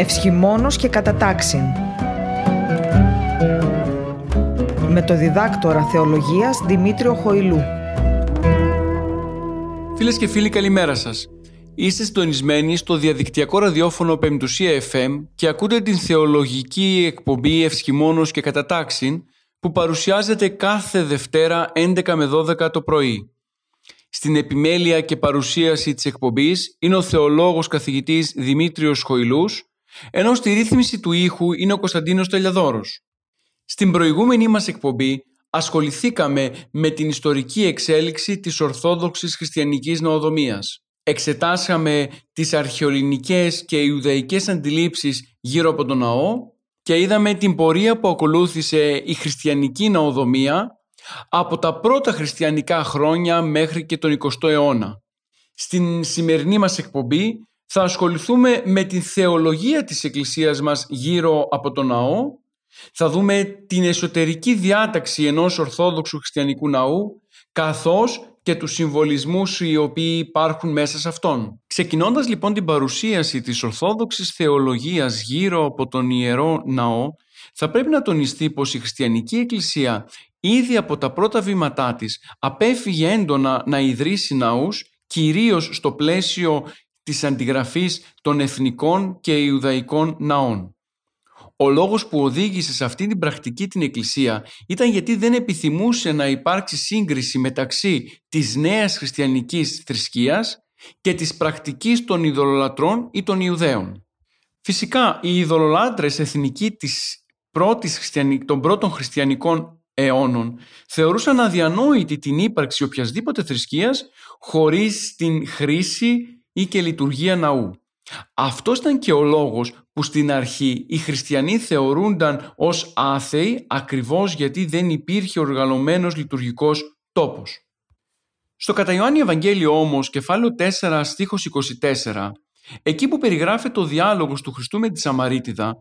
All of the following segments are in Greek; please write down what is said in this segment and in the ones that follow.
Ευσχημόνος και Κατατάξιν, με το διδάκτορα θεολογίας Δημήτριο Χοηλού. Φίλες και φίλοι, καλημέρα σας. Είστε συντονισμένοι στο διαδικτυακό ραδιόφωνο πεμπτουσία FM και ακούτε την θεολογική εκπομπή Ευσχημόνος και Κατατάξιν, που παρουσιάζεται κάθε Δευτέρα 11 με 12 το πρωί. Στην επιμέλεια και παρουσίαση της εκπομπής είναι ο θεολόγος καθηγητής Δημήτριος Χοηλούς, ενώ στη ρύθμιση του ήχου είναι ο Κωνσταντίνος Τελιαδόρος. Στην προηγούμενη μας εκπομπή ασχοληθήκαμε με την ιστορική εξέλιξη της Ορθόδοξης Χριστιανικής Νοοδομίας. Εξετάσαμε τις αρχαιοελληνικές και ιουδαϊκές αντιλήψεις γύρω από τον ναό και είδαμε την πορεία που ακολούθησε η χριστιανική νοοδομία από τα πρώτα χριστιανικά χρόνια μέχρι και τον 20ο αιώνα. Στην σημερινή μας εκπομπή θα ασχοληθούμε με τη θεολογία της Εκκλησίας μας γύρω από τον ναό. Θα δούμε την εσωτερική διάταξη ενός Ορθόδοξου χριστιανικού ναού, καθώς και τους συμβολισμούς οι οποίοι υπάρχουν μέσα σε αυτόν. Ξεκινώντας λοιπόν την παρουσίαση της Ορθόδοξης θεολογίας γύρω από τον Ιερό Ναό, θα πρέπει να τονιστεί πως η Χριστιανική Εκκλησία ήδη από τα πρώτα βήματά της απέφυγε έντονα να ιδρύσει ναούς, κυρίως στο πλαίσιο της αντιγραφής των εθνικών και ιουδαϊκών ναών. Ο λόγος που οδήγησε σε αυτή την πρακτική την Εκκλησία ήταν γιατί δεν επιθυμούσε να υπάρξει σύγκριση μεταξύ της νέας χριστιανικής θρησκείας και της πρακτικής των ειδωλολατρών ή των Ιουδαίων. Φυσικά, οι ειδωλολάτρες εθνικοί των πρώτων χριστιανικών αιώνων θεωρούσαν αδιανόητη την ύπαρξη οποιασδήποτε θρησκείας χωρίς την χρήση ή και λειτουργία ναού. Αυτός ήταν και ο λόγος που στην αρχή οι χριστιανοί θεωρούνταν ως άθεοι, ακριβώς γιατί δεν υπήρχε οργανωμένος λειτουργικός τόπος. Στο κατά Ιωάννη Ευαγγέλιο όμως, κεφάλαιο 4, στίχος 24, εκεί που περιγράφεται ο διάλογος του Χριστού με τη Σαμαρίτιδα,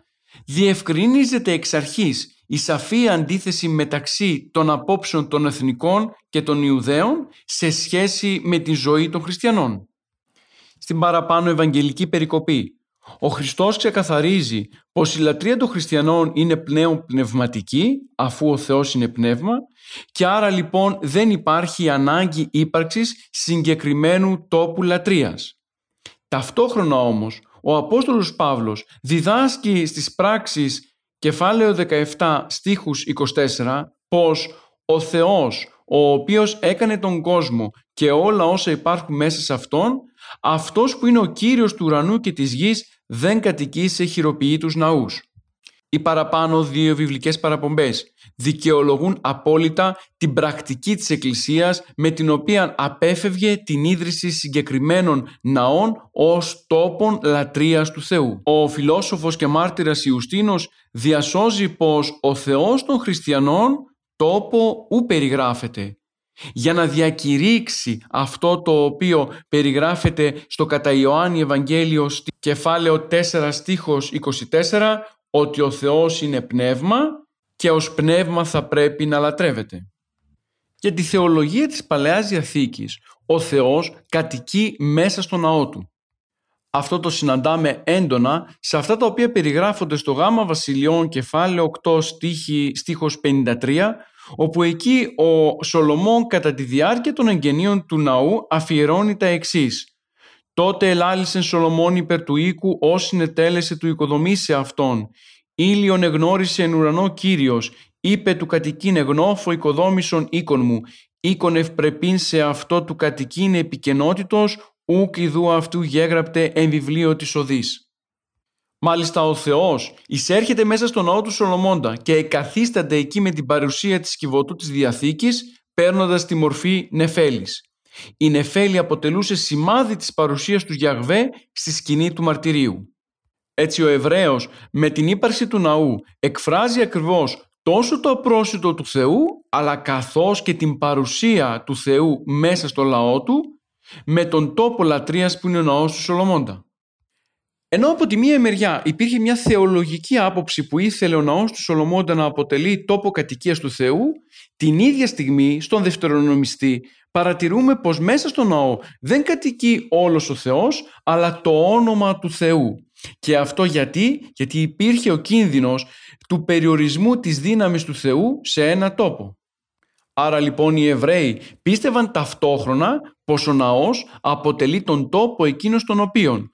διευκρινίζεται εξ αρχής η σαφή αντίθεση μεταξύ των απόψεων των εθνικών και των Ιουδαίων σε σχέση με τη ζωή των χριστιανών. Στην παραπάνω ευαγγελική περικοπή, ο Χριστός ξεκαθαρίζει πως η λατρεία των χριστιανών είναι πλέον πνευματική, αφού ο Θεός είναι πνεύμα, και άρα λοιπόν δεν υπάρχει ανάγκη ύπαρξης συγκεκριμένου τόπου λατρείας. Ταυτόχρονα όμως, ο Απόστολος Παύλος διδάσκει στις πράξεις κεφάλαιο 17 στίχους 24 πως ο Θεός, ο οποίος έκανε τον κόσμο και όλα όσα υπάρχουν μέσα σε αυτόν, αυτός που είναι ο Κύριος του ουρανού και της γης, δεν κατοικεί σε χειροποιητούς ναούς. Οι παραπάνω δύο βιβλικές παραπομπές δικαιολογούν απόλυτα την πρακτική της Εκκλησίας, με την οποία απέφευγε την ίδρυση συγκεκριμένων ναών ως τόπων λατρείας του Θεού. Ο φιλόσοφος και μάρτυρας Ιουστίνος διασώζει πως ο Θεός των χριστιανών τόπο ου περιγράφεται. Για να διακηρύξει αυτό το οποίο περιγράφεται στο κατά Ιωάννη Ευαγγέλιο κεφάλαιο 4 στίχος 24, ότι ο Θεός είναι πνεύμα και ως πνεύμα θα πρέπει να λατρεύεται. Για τη θεολογία της Παλαιάς Διαθήκης, ο Θεός κατοικεί μέσα στο ναό του. Αυτό το συναντάμε έντονα σε αυτά τα οποία περιγράφονται στο Γ' Βασιλειών κεφάλαιο 8 στίχος 53, όπου εκεί ο Σολομών κατά τη διάρκεια των εγγενείων του ναού αφιερώνει τα εξής: «Τότε ελάλησεν Σολομών υπέρ του οίκου, όσιν ετέλεσε του οικοδομήσε αυτόν. Ήλιον εγνώρισε εν ουρανό Κύριος, είπε του κατοικήν εγνώφο οικοδόμησον οίκον μου. Οίκον ευπρεπήν σε αυτό του κατοικήν επικενότητος, ουκ ιδού αυτού γέγραπτε εν βιβλίο της οδής». Μάλιστα, ο Θεός εισέρχεται μέσα στο ναό του Σολομώντα και εκαθίσταται εκεί με την παρουσία της κυβωτού της Διαθήκης, παίρνοντας τη μορφή νεφέλης. Η νεφέλη αποτελούσε σημάδι της παρουσίας του Γιαγβέ στη σκηνή του μαρτυρίου. Έτσι ο Εβραίος με την ύπαρξη του ναού εκφράζει ακριβώς τόσο το απρόσιτο του Θεού, αλλά καθώς και την παρουσία του Θεού μέσα στο λαό του, με τον τόπο λατρείας που είναι ο ναός του Σολομώντα. Ενώ από τη μία μεριά υπήρχε μια θεολογική άποψη που ήθελε ο ναός του Σολομώντα να αποτελεί τόπο κατοικίας του Θεού, την ίδια στιγμή στον δευτερονομιστή παρατηρούμε πως μέσα στο ναό δεν κατοικεί όλος ο Θεός, αλλά το όνομα του Θεού, Και αυτό γιατί? Γιατί υπήρχε ο κίνδυνος του περιορισμού της δύναμης του Θεού σε ένα τόπο. Άρα λοιπόν οι Εβραίοι πίστευαν ταυτόχρονα πως ο ναός αποτελεί τον τόπο εκείνος των οποίων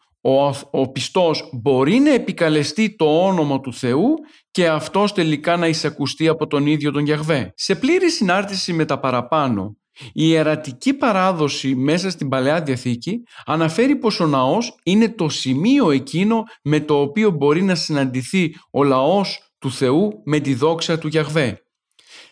ο πιστός μπορεί να επικαλεστεί το όνομα του Θεού και αυτός τελικά να εισακουστεί από τον ίδιο τον Γιαγβέ. Σε πλήρη συνάρτηση με τα παραπάνω, η ιερατική παράδοση μέσα στην Παλαιά Διαθήκη αναφέρει πως ο ναός είναι το σημείο εκείνο με το οποίο μπορεί να συναντηθεί ο λαός του Θεού με τη δόξα του Γιαγβέ.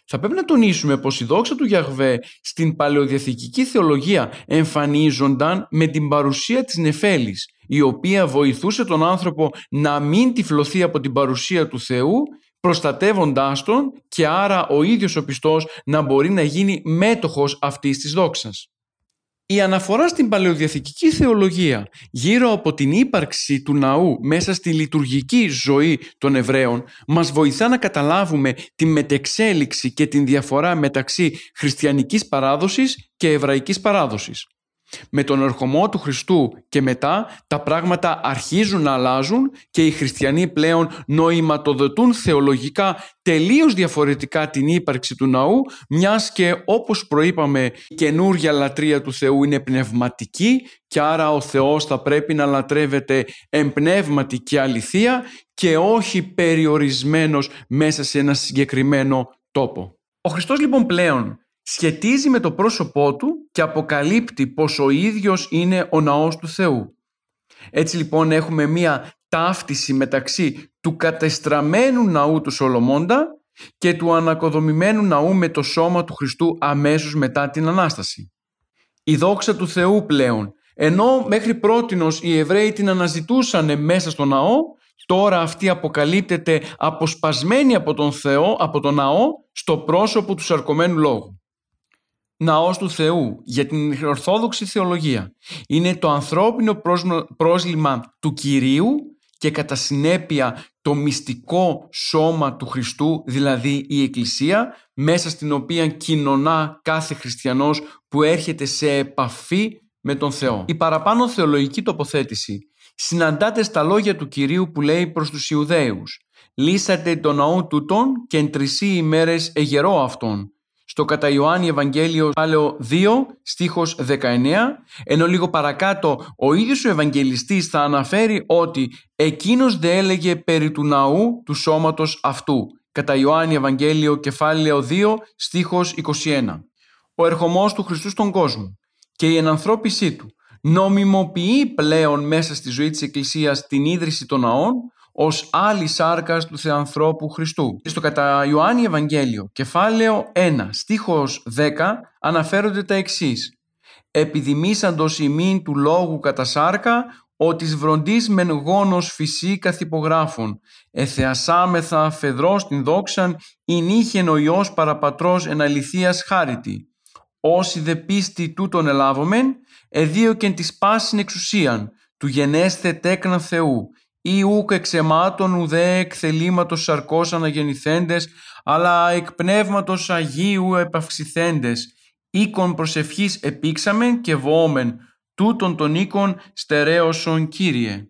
Θα πρέπει να τονίσουμε πως η δόξα του Γιαγβέ στην παλαιοδιαθηκική θεολογία εμφανίζονταν με την παρουσία της νεφέλης, η οποία βοηθούσε τον άνθρωπο να μην τυφλωθεί από την παρουσία του Θεού, προστατεύοντάς τον και άρα ο ίδιος ο πιστός να μπορεί να γίνει μέτοχος αυτής της δόξας. Η αναφορά στην παλαιοδιαθηκική θεολογία γύρω από την ύπαρξη του ναού μέσα στη λειτουργική ζωή των Εβραίων μας βοηθά να καταλάβουμε τη μετεξέλιξη και την διαφορά μεταξύ χριστιανικής παράδοσης και εβραϊκής παράδοσης. Με τον ερχομό του Χριστού και μετά τα πράγματα αρχίζουν να αλλάζουν και οι χριστιανοί πλέον νοηματοδοτούν θεολογικά τελείως διαφορετικά την ύπαρξη του ναού, μιας και όπως προείπαμε η καινούργια λατρεία του Θεού είναι πνευματική και άρα ο Θεός θα πρέπει να λατρεύεται εμπνεύματι και αληθεία και όχι περιορισμένος μέσα σε ένα συγκεκριμένο τόπο. Ο Χριστός λοιπόν πλέον σχετίζει με το πρόσωπό του και αποκαλύπτει πως ο ίδιος είναι ο ναός του Θεού. Έτσι λοιπόν έχουμε μία ταύτιση μεταξύ του κατεστραμμένου ναού του Σολομώντα και του ανακοδομημένου ναού με το σώμα του Χριστού αμέσως μετά την Ανάσταση. Η δόξα του Θεού πλέον, ενώ μέχρι πρότινος οι Εβραίοι την αναζητούσαν μέσα στο ναό, τώρα αυτή αποκαλύπτεται αποσπασμένη από τον Θεό, από τον ναό, στο πρόσωπο του σαρκωμένου λόγου. Ναός του Θεού για την Ορθόδοξη Θεολογία είναι το ανθρώπινο πρόσλημα του Κυρίου και κατά συνέπεια το μυστικό σώμα του Χριστού, δηλαδή η Εκκλησία, μέσα στην οποία κοινωνά κάθε χριστιανός που έρχεται σε επαφή με τον Θεό. Η παραπάνω θεολογική τοποθέτηση συναντάται στα λόγια του Κυρίου που λέει προς τους Ιουδαίους «Λύσατε τον ναό τούτον και εν 3 ημέρες εγερώ αυτόν». Στο κατά Ιωάννη Ευαγγέλιο 2 στίχος 19, ενώ λίγο παρακάτω ο ίδιος ο Ευαγγελιστής θα αναφέρει ότι «Εκείνος δε έλεγε περί του ναού του σώματος αυτού». Κατά Ιωάννη Ευαγγέλιο κεφάλαιο 2 στίχος 21. Ο ερχομός του Χριστού στον κόσμο και η ενανθρώπισή του νομιμοποιεί πλέον μέσα στη ζωή της Εκκλησίας την ίδρυση των ναών ως άλλη σάρκας του Θεανθρώπου Χριστού. Στο κατά Ιωάννη Ευαγγέλιο, κεφάλαιο 1, στίχος 10, αναφέρονται τα εξής. «Επιδημήσαντος ημίν του λόγου κατά σάρκα, ο της βροντής μεν γόνος φυσή καθυπογράφων. Εθεασάμεθα φεδρός την δόξαν, ειν ήχεν ο Υιός παραπατρός εν αληθείας χάριτη. Όσοι δε πίστη τούτον ελάβομεν, εδίωκεν της πάσιν εξουσίαν, του γενέσθε τέκνα Θεού. Ή ούκ εξ αιμάτων ουδέ εκ θελήματος σαρκός αναγεννηθέντες, αλλά εκ πνεύματος Αγίου επαυξηθέντες. Οίκον προσευχής επήξαμεν και βοόμεν, τούτον τον οίκον στερέωσον Κύριε».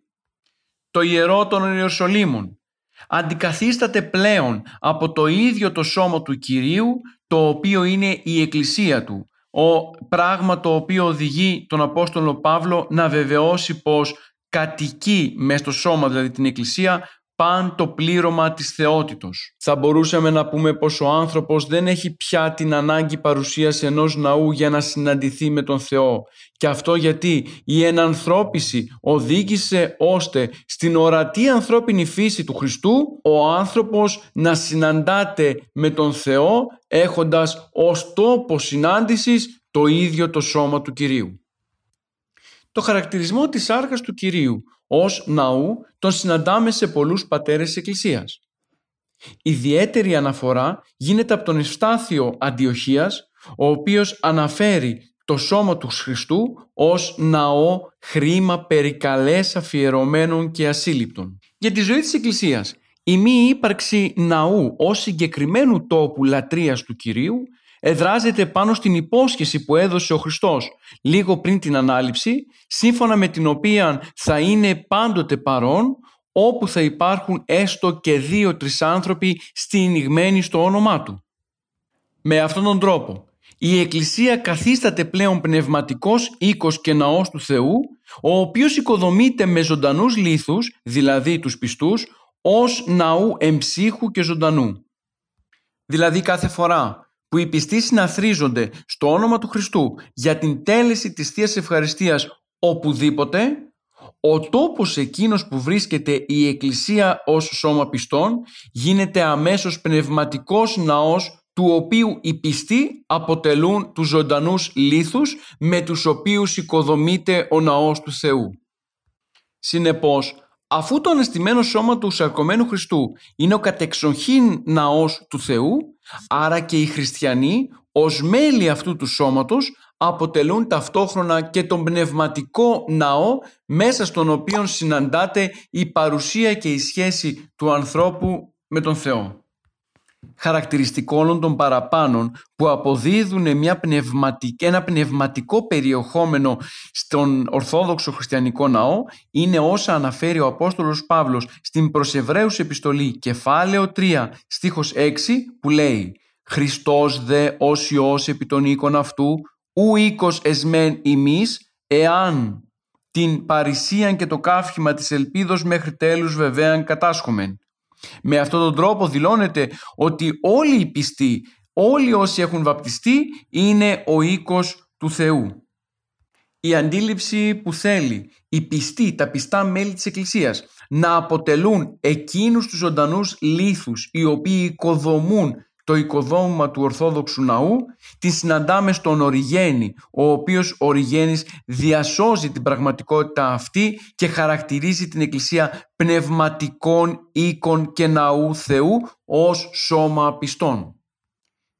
Το Ιερό των Ιεροσολύμων αντικαθίσταται πλέον από το ίδιο το σώμα του Κυρίου, το οποίο είναι η Εκκλησία του. Πράγμα το οποίο οδηγεί τον Απόστολο Παύλο να βεβαιώσει πως κατοικεί μες στο σώμα, δηλαδή την Εκκλησία, παν το πλήρωμα της θεότητος. Θα μπορούσαμε να πούμε πως ο άνθρωπος δεν έχει πια την ανάγκη παρουσίας ενός ναού για να συναντηθεί με τον Θεό. Και αυτό γιατί η ενανθρώπιση οδήγησε ώστε στην ορατή ανθρώπινη φύση του Χριστού ο άνθρωπος να συναντάται με τον Θεό έχοντας ως τόπο συνάντησης το ίδιο το σώμα του Κυρίου. Το χαρακτηρισμό της σάρκας του Κυρίου ως ναού τον συναντάμε σε πολλούς πατέρες της Εκκλησίας. Ιδιαίτερη αναφορά γίνεται από τον Ευστάθιο Αντιοχίας, ο οποίος αναφέρει το σώμα του Χριστού ως ναό χρήμα περικαλές αφιερωμένων και ασύλληπτων. Για τη ζωή της Εκκλησίας, η μη ύπαρξη ναού ως συγκεκριμένου τόπου λατρείας του Κυρίου εδράζεται πάνω στην υπόσχεση που έδωσε ο Χριστός λίγο πριν την Ανάληψη, σύμφωνα με την οποία θα είναι πάντοτε παρόν όπου θα υπάρχουν έστω και 2-3 άνθρωποι στηνιγμένοι στο όνομά Του. Με αυτόν τον τρόπο, η Εκκλησία καθίσταται πλέον πνευματικός οίκος και ναός του Θεού, ο οποίος οικοδομείται με ζωντανούς λίθους, δηλαδή τους πιστούς, ως ναού εμψύχου και ζωντανού. Δηλαδή κάθε φορά που οι πιστοί συναθρίζονται στο όνομα του Χριστού για την τέλεση της Θείας Ευχαριστίας οπουδήποτε, ο τόπος εκείνος που βρίσκεται η Εκκλησία ως σώμα πιστών γίνεται αμέσως πνευματικός ναός, του οποίου οι πιστοί αποτελούν τους ζωντανούς λίθους με τους οποίους οικοδομείται ο ναός του Θεού. Συνεπώς, αφού το ανεστημένο σώμα του σαρκωμένου Χριστού είναι ο κατεξοχήν ναός του Θεού, άρα και οι χριστιανοί ως μέλη αυτού του σώματος αποτελούν ταυτόχρονα και τον πνευματικό ναό μέσα στον οποίο συναντάται η παρουσία και η σχέση του ανθρώπου με τον Θεό. Χαρακτηριστικό όλων των παραπάνων που αποδίδουν ένα πνευματικό περιεχόμενο στον Ορθόδοξο Χριστιανικό Ναό είναι όσα αναφέρει ο Απόστολος Παύλος στην προς Εβραίους επιστολή κεφάλαιο 3 στίχος 6 που λέει «Χριστός δε ως Υιός επί των οίκων αυτού, ου οίκος εσμέν ημείς, εάν την παρησίαν και το καύχημα της ελπίδος μέχρι τέλους βεβαίαν κατάσχομεν». Με αυτόν τον τρόπο δηλώνεται ότι όλοι οι πιστοί, όλοι όσοι έχουν βαπτιστεί, είναι ο οίκος του Θεού. Η αντίληψη που θέλει οι πιστοί, τα πιστά μέλη της Εκκλησίας, να αποτελούν εκείνους τους ζωντανούς λίθους οι οποίοι οικοδομούν το οικοδόμημα του Ορθόδοξου Ναού, την συναντάμε στον Ωριγένη, ο οποίος Ωριγένης διασώζει την πραγματικότητα αυτή και χαρακτηρίζει την Εκκλησία πνευματικών οίκων και ναού Θεού ως σώμα πιστών.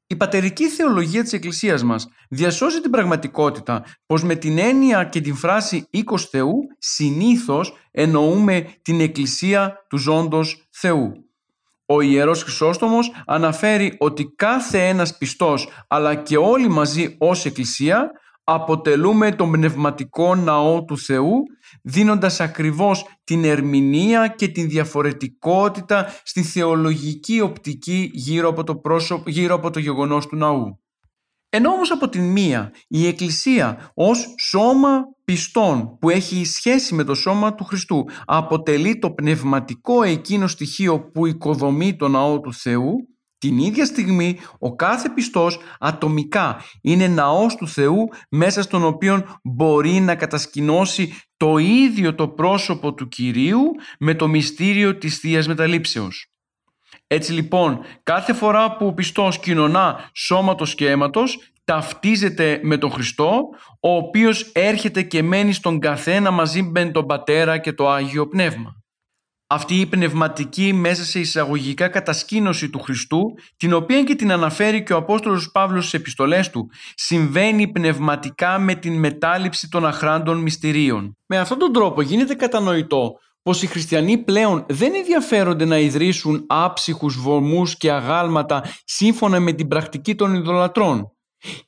Η πατερική θεολογία της Εκκλησίας μας διασώζει την πραγματικότητα πως με την έννοια και την φράση οίκος Θεού συνήθως εννοούμε την Εκκλησία του ζώντος Θεού. Ο Ιερός Χρυσόστομος αναφέρει ότι κάθε ένας πιστός αλλά και όλοι μαζί ως Εκκλησία αποτελούμε τον πνευματικό ναό του Θεού, δίνοντας ακριβώς την ερμηνεία και την διαφορετικότητα στη θεολογική οπτική γύρω από το γεγονός του ναού. Ενώ όμως από την μία η Εκκλησία ως σώμα πιστών που έχει σχέση με το σώμα του Χριστού αποτελεί το πνευματικό εκείνο στοιχείο που οικοδομεί το ναό του Θεού, την ίδια στιγμή ο κάθε πιστός ατομικά είναι ναός του Θεού μέσα στον οποίον μπορεί να κατασκηνώσει το ίδιο το πρόσωπο του Κυρίου με το μυστήριο της Θείας Μεταλήψεως. Έτσι λοιπόν, κάθε φορά που ο πιστός κοινωνά σώματος και αίματος, ταυτίζεται με τον Χριστό, ο οποίος έρχεται και μένει στον καθένα μαζί με τον Πατέρα και το Άγιο Πνεύμα. Αυτή η πνευματική μέσα σε εισαγωγικά κατασκήνωση του Χριστού, την οποία και την αναφέρει και ο Απόστολος Παύλος στις επιστολές του, συμβαίνει πνευματικά με την μετάληψη των αχράντων μυστηρίων. Με αυτόν τον τρόπο γίνεται κατανοητό πως οι χριστιανοί πλέον δεν ενδιαφέρονται να ιδρύσουν άψυχους βωμούς και αγάλματα σύμφωνα με την πρακτική των ειδωλατρών.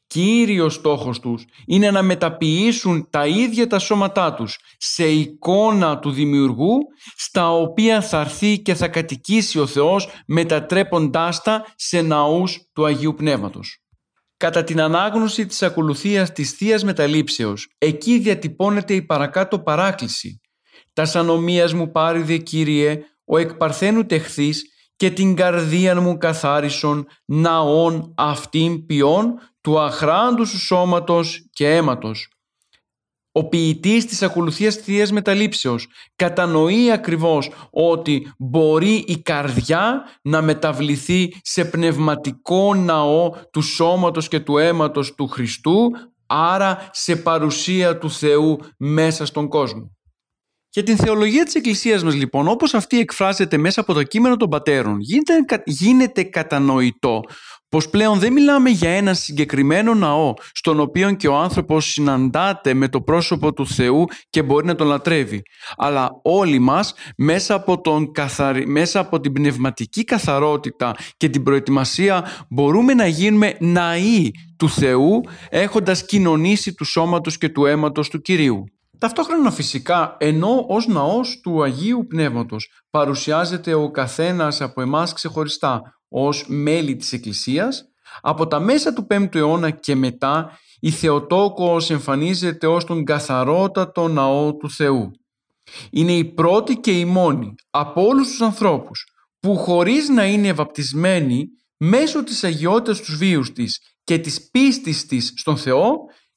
Κύριος στόχος τους είναι να μεταποιήσουν τα ίδια τα σώματά τους σε εικόνα του Δημιουργού, στα οποία θα έρθει και θα κατοικήσει ο Θεός, μετατρέποντάς τα σε ναούς του Αγίου Πνεύματος. Κατά την ανάγνωση της ακολουθίας της Θείας Μεταλήψεως, εκεί διατυπώνεται η παρακάτω παράκληση. «Τας ανομίας μου πάριδε, Κύριε, ο εκ παρθένου τεχθείς και την καρδίαν μου καθάρισον ναών αυτήν ποιών του αχράντου σου σώματος και αίματος». Ο ποιητής της ακολουθίας Θείας Μεταλήψεως κατανοεί ακριβώς ότι μπορεί η καρδιά να μεταβληθεί σε πνευματικό ναό του σώματος και του αίματος του Χριστού, άρα σε παρουσία του Θεού μέσα στον κόσμο. Για την θεολογία της Εκκλησίας μας λοιπόν, όπως αυτή εκφράζεται μέσα από το κείμενο των πατέρων, γίνεται κατανοητό πως πλέον δεν μιλάμε για έναν συγκεκριμένο ναό στον οποίο και ο άνθρωπος συναντάται με το πρόσωπο του Θεού και μπορεί να τον λατρεύει. Αλλά όλοι μας μέσα από την πνευματική καθαρότητα και την προετοιμασία μπορούμε να γίνουμε ναοί του Θεού έχοντας κοινωνήσει του σώματος και του αίματος του Κυρίου. Ταυτόχρονα φυσικά, ενώ ως ναός του Αγίου Πνεύματος παρουσιάζεται ο καθένας από εμάς ξεχωριστά ως μέλη της Εκκλησίας, από τα μέσα του 5ου αιώνα και μετά η Θεοτόκος εμφανίζεται ως τον καθαρότατο ναό του Θεού. Είναι η πρώτη και η μόνη από όλους τους ανθρώπους που χωρίς να είναι βαπτισμένη μέσω της αγιότητας τους βίους της και της πίστης της στον Θεό,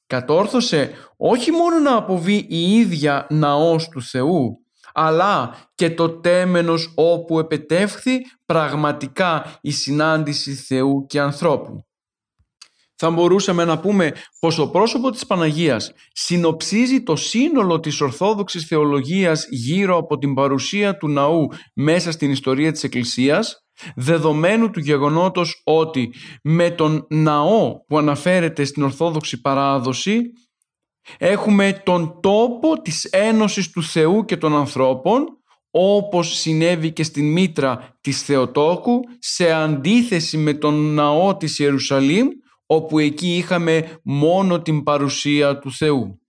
κατόρθωσε όχι μόνο να αποβεί η ίδια ναός του Θεού, αλλά και το τέμενος όπου επετεύχθη πραγματικά η συνάντηση Θεού και ανθρώπου. Θα μπορούσαμε να πούμε πως το πρόσωπο της Παναγίας συνοψίζει το σύνολο της Ορθόδοξης θεολογίας γύρω από την παρουσία του ναού μέσα στην ιστορία της Εκκλησίας, δεδομένου του γεγονότος ότι με τον ναό που αναφέρεται στην Ορθόδοξη παράδοση έχουμε τον τόπο της ένωσης του Θεού και των ανθρώπων, όπως συνέβη και στην μήτρα της Θεοτόκου, σε αντίθεση με τον ναό της Ιερουσαλήμ, όπου εκεί είχαμε μόνο την παρουσία του Θεού.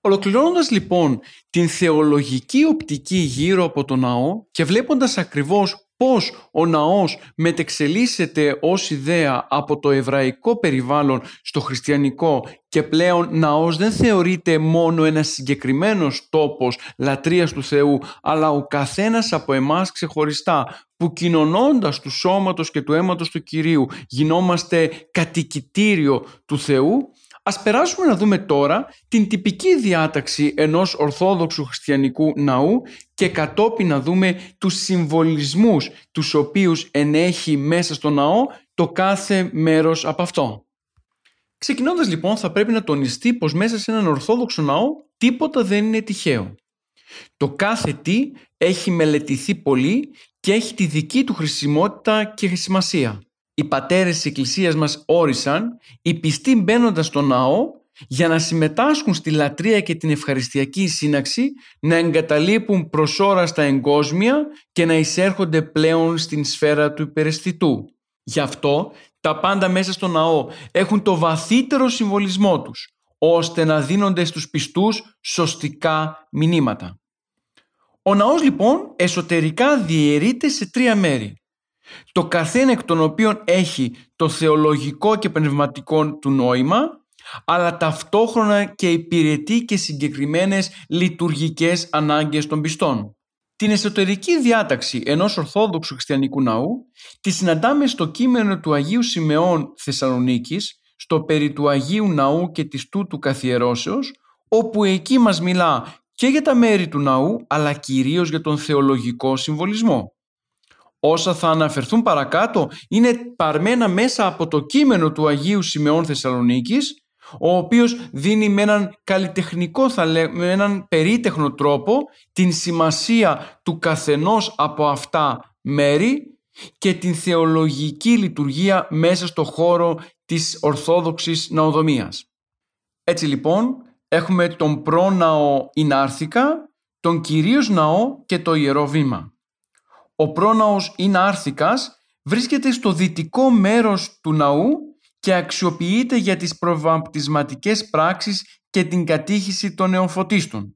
Ολοκληρώνοντας λοιπόν την θεολογική οπτική γύρω από τον ναό και βλέποντας ακριβώς πώς ο ναός μετεξελίσσεται ως ιδέα από το εβραϊκό περιβάλλον στο χριστιανικό και πλέον ναός δεν θεωρείται μόνο ένας συγκεκριμένος τόπος λατρείας του Θεού, αλλά ο καθένας από εμάς ξεχωριστά, που κοινωνώντας του σώματος και του αίματος του Κυρίου γινόμαστε κατοικητήριο του Θεού. Ας περάσουμε να δούμε τώρα την τυπική διάταξη ενός ορθόδοξου χριστιανικού ναού και κατόπιν να δούμε τους συμβολισμούς τους οποίους ενέχει μέσα στο ναό το κάθε μέρος από αυτό. Ξεκινώντας λοιπόν, θα πρέπει να τονιστεί πως μέσα σε έναν ορθόδοξο ναό τίποτα δεν είναι τυχαίο. Το κάθε τι έχει μελετηθεί πολύ και έχει τη δική του χρησιμότητα και σημασία. Οι πατέρες της Εκκλησίας μας όρισαν οι πιστοί μπαίνοντας στο ναό για να συμμετάσχουν στη λατρεία και την ευχαριστιακή σύναξη, να εγκαταλείπουν προς ώρα στα εγκόσμια και να εισέρχονται πλέον στην σφαίρα του υπεραισθητού. Γι' αυτό τα πάντα μέσα στο ναό έχουν το βαθύτερο συμβολισμό τους, ώστε να δίνονται στους πιστούς σωστικά μηνύματα. Ο ναός λοιπόν εσωτερικά διαιρείται σε τρία μέρη, το καθένα εκ των οποίων έχει το θεολογικό και πνευματικό του νόημα, αλλά ταυτόχρονα και υπηρετεί και συγκεκριμένες λειτουργικές ανάγκες των πιστών. Την εσωτερική διάταξη ενός ορθόδοξου χριστιανικού ναού τη συναντάμε στο κείμενο του Αγίου Συμεών Θεσσαλονίκης, στο περί του Αγίου Ναού και της τούτου καθιερώσεως, όπου εκεί μας μιλά και για τα μέρη του ναού, αλλά κυρίως για τον θεολογικό συμβολισμό. Όσα θα αναφερθούν παρακάτω είναι παρμένα μέσα από το κείμενο του Αγίου Σημεών Θεσσαλονίκης, ο οποίος δίνει με έναν καλλιτεχνικό, με έναν περίτεχνο τρόπο την σημασία του καθενός από αυτά μέρη και την θεολογική λειτουργία μέσα στο χώρο της Ορθόδοξης Ναοδομίας. Έτσι λοιπόν έχουμε τον πρόναο Ινάρθηκα, τον κυρίως ναό και το Ιερό Βήμα. Ο πρόναος Ινάρθικας βρίσκεται στο δυτικό μέρος του ναού και αξιοποιείται για τις προβαπτισματικές πράξεις και την κατήχηση των νεοφωτίστων.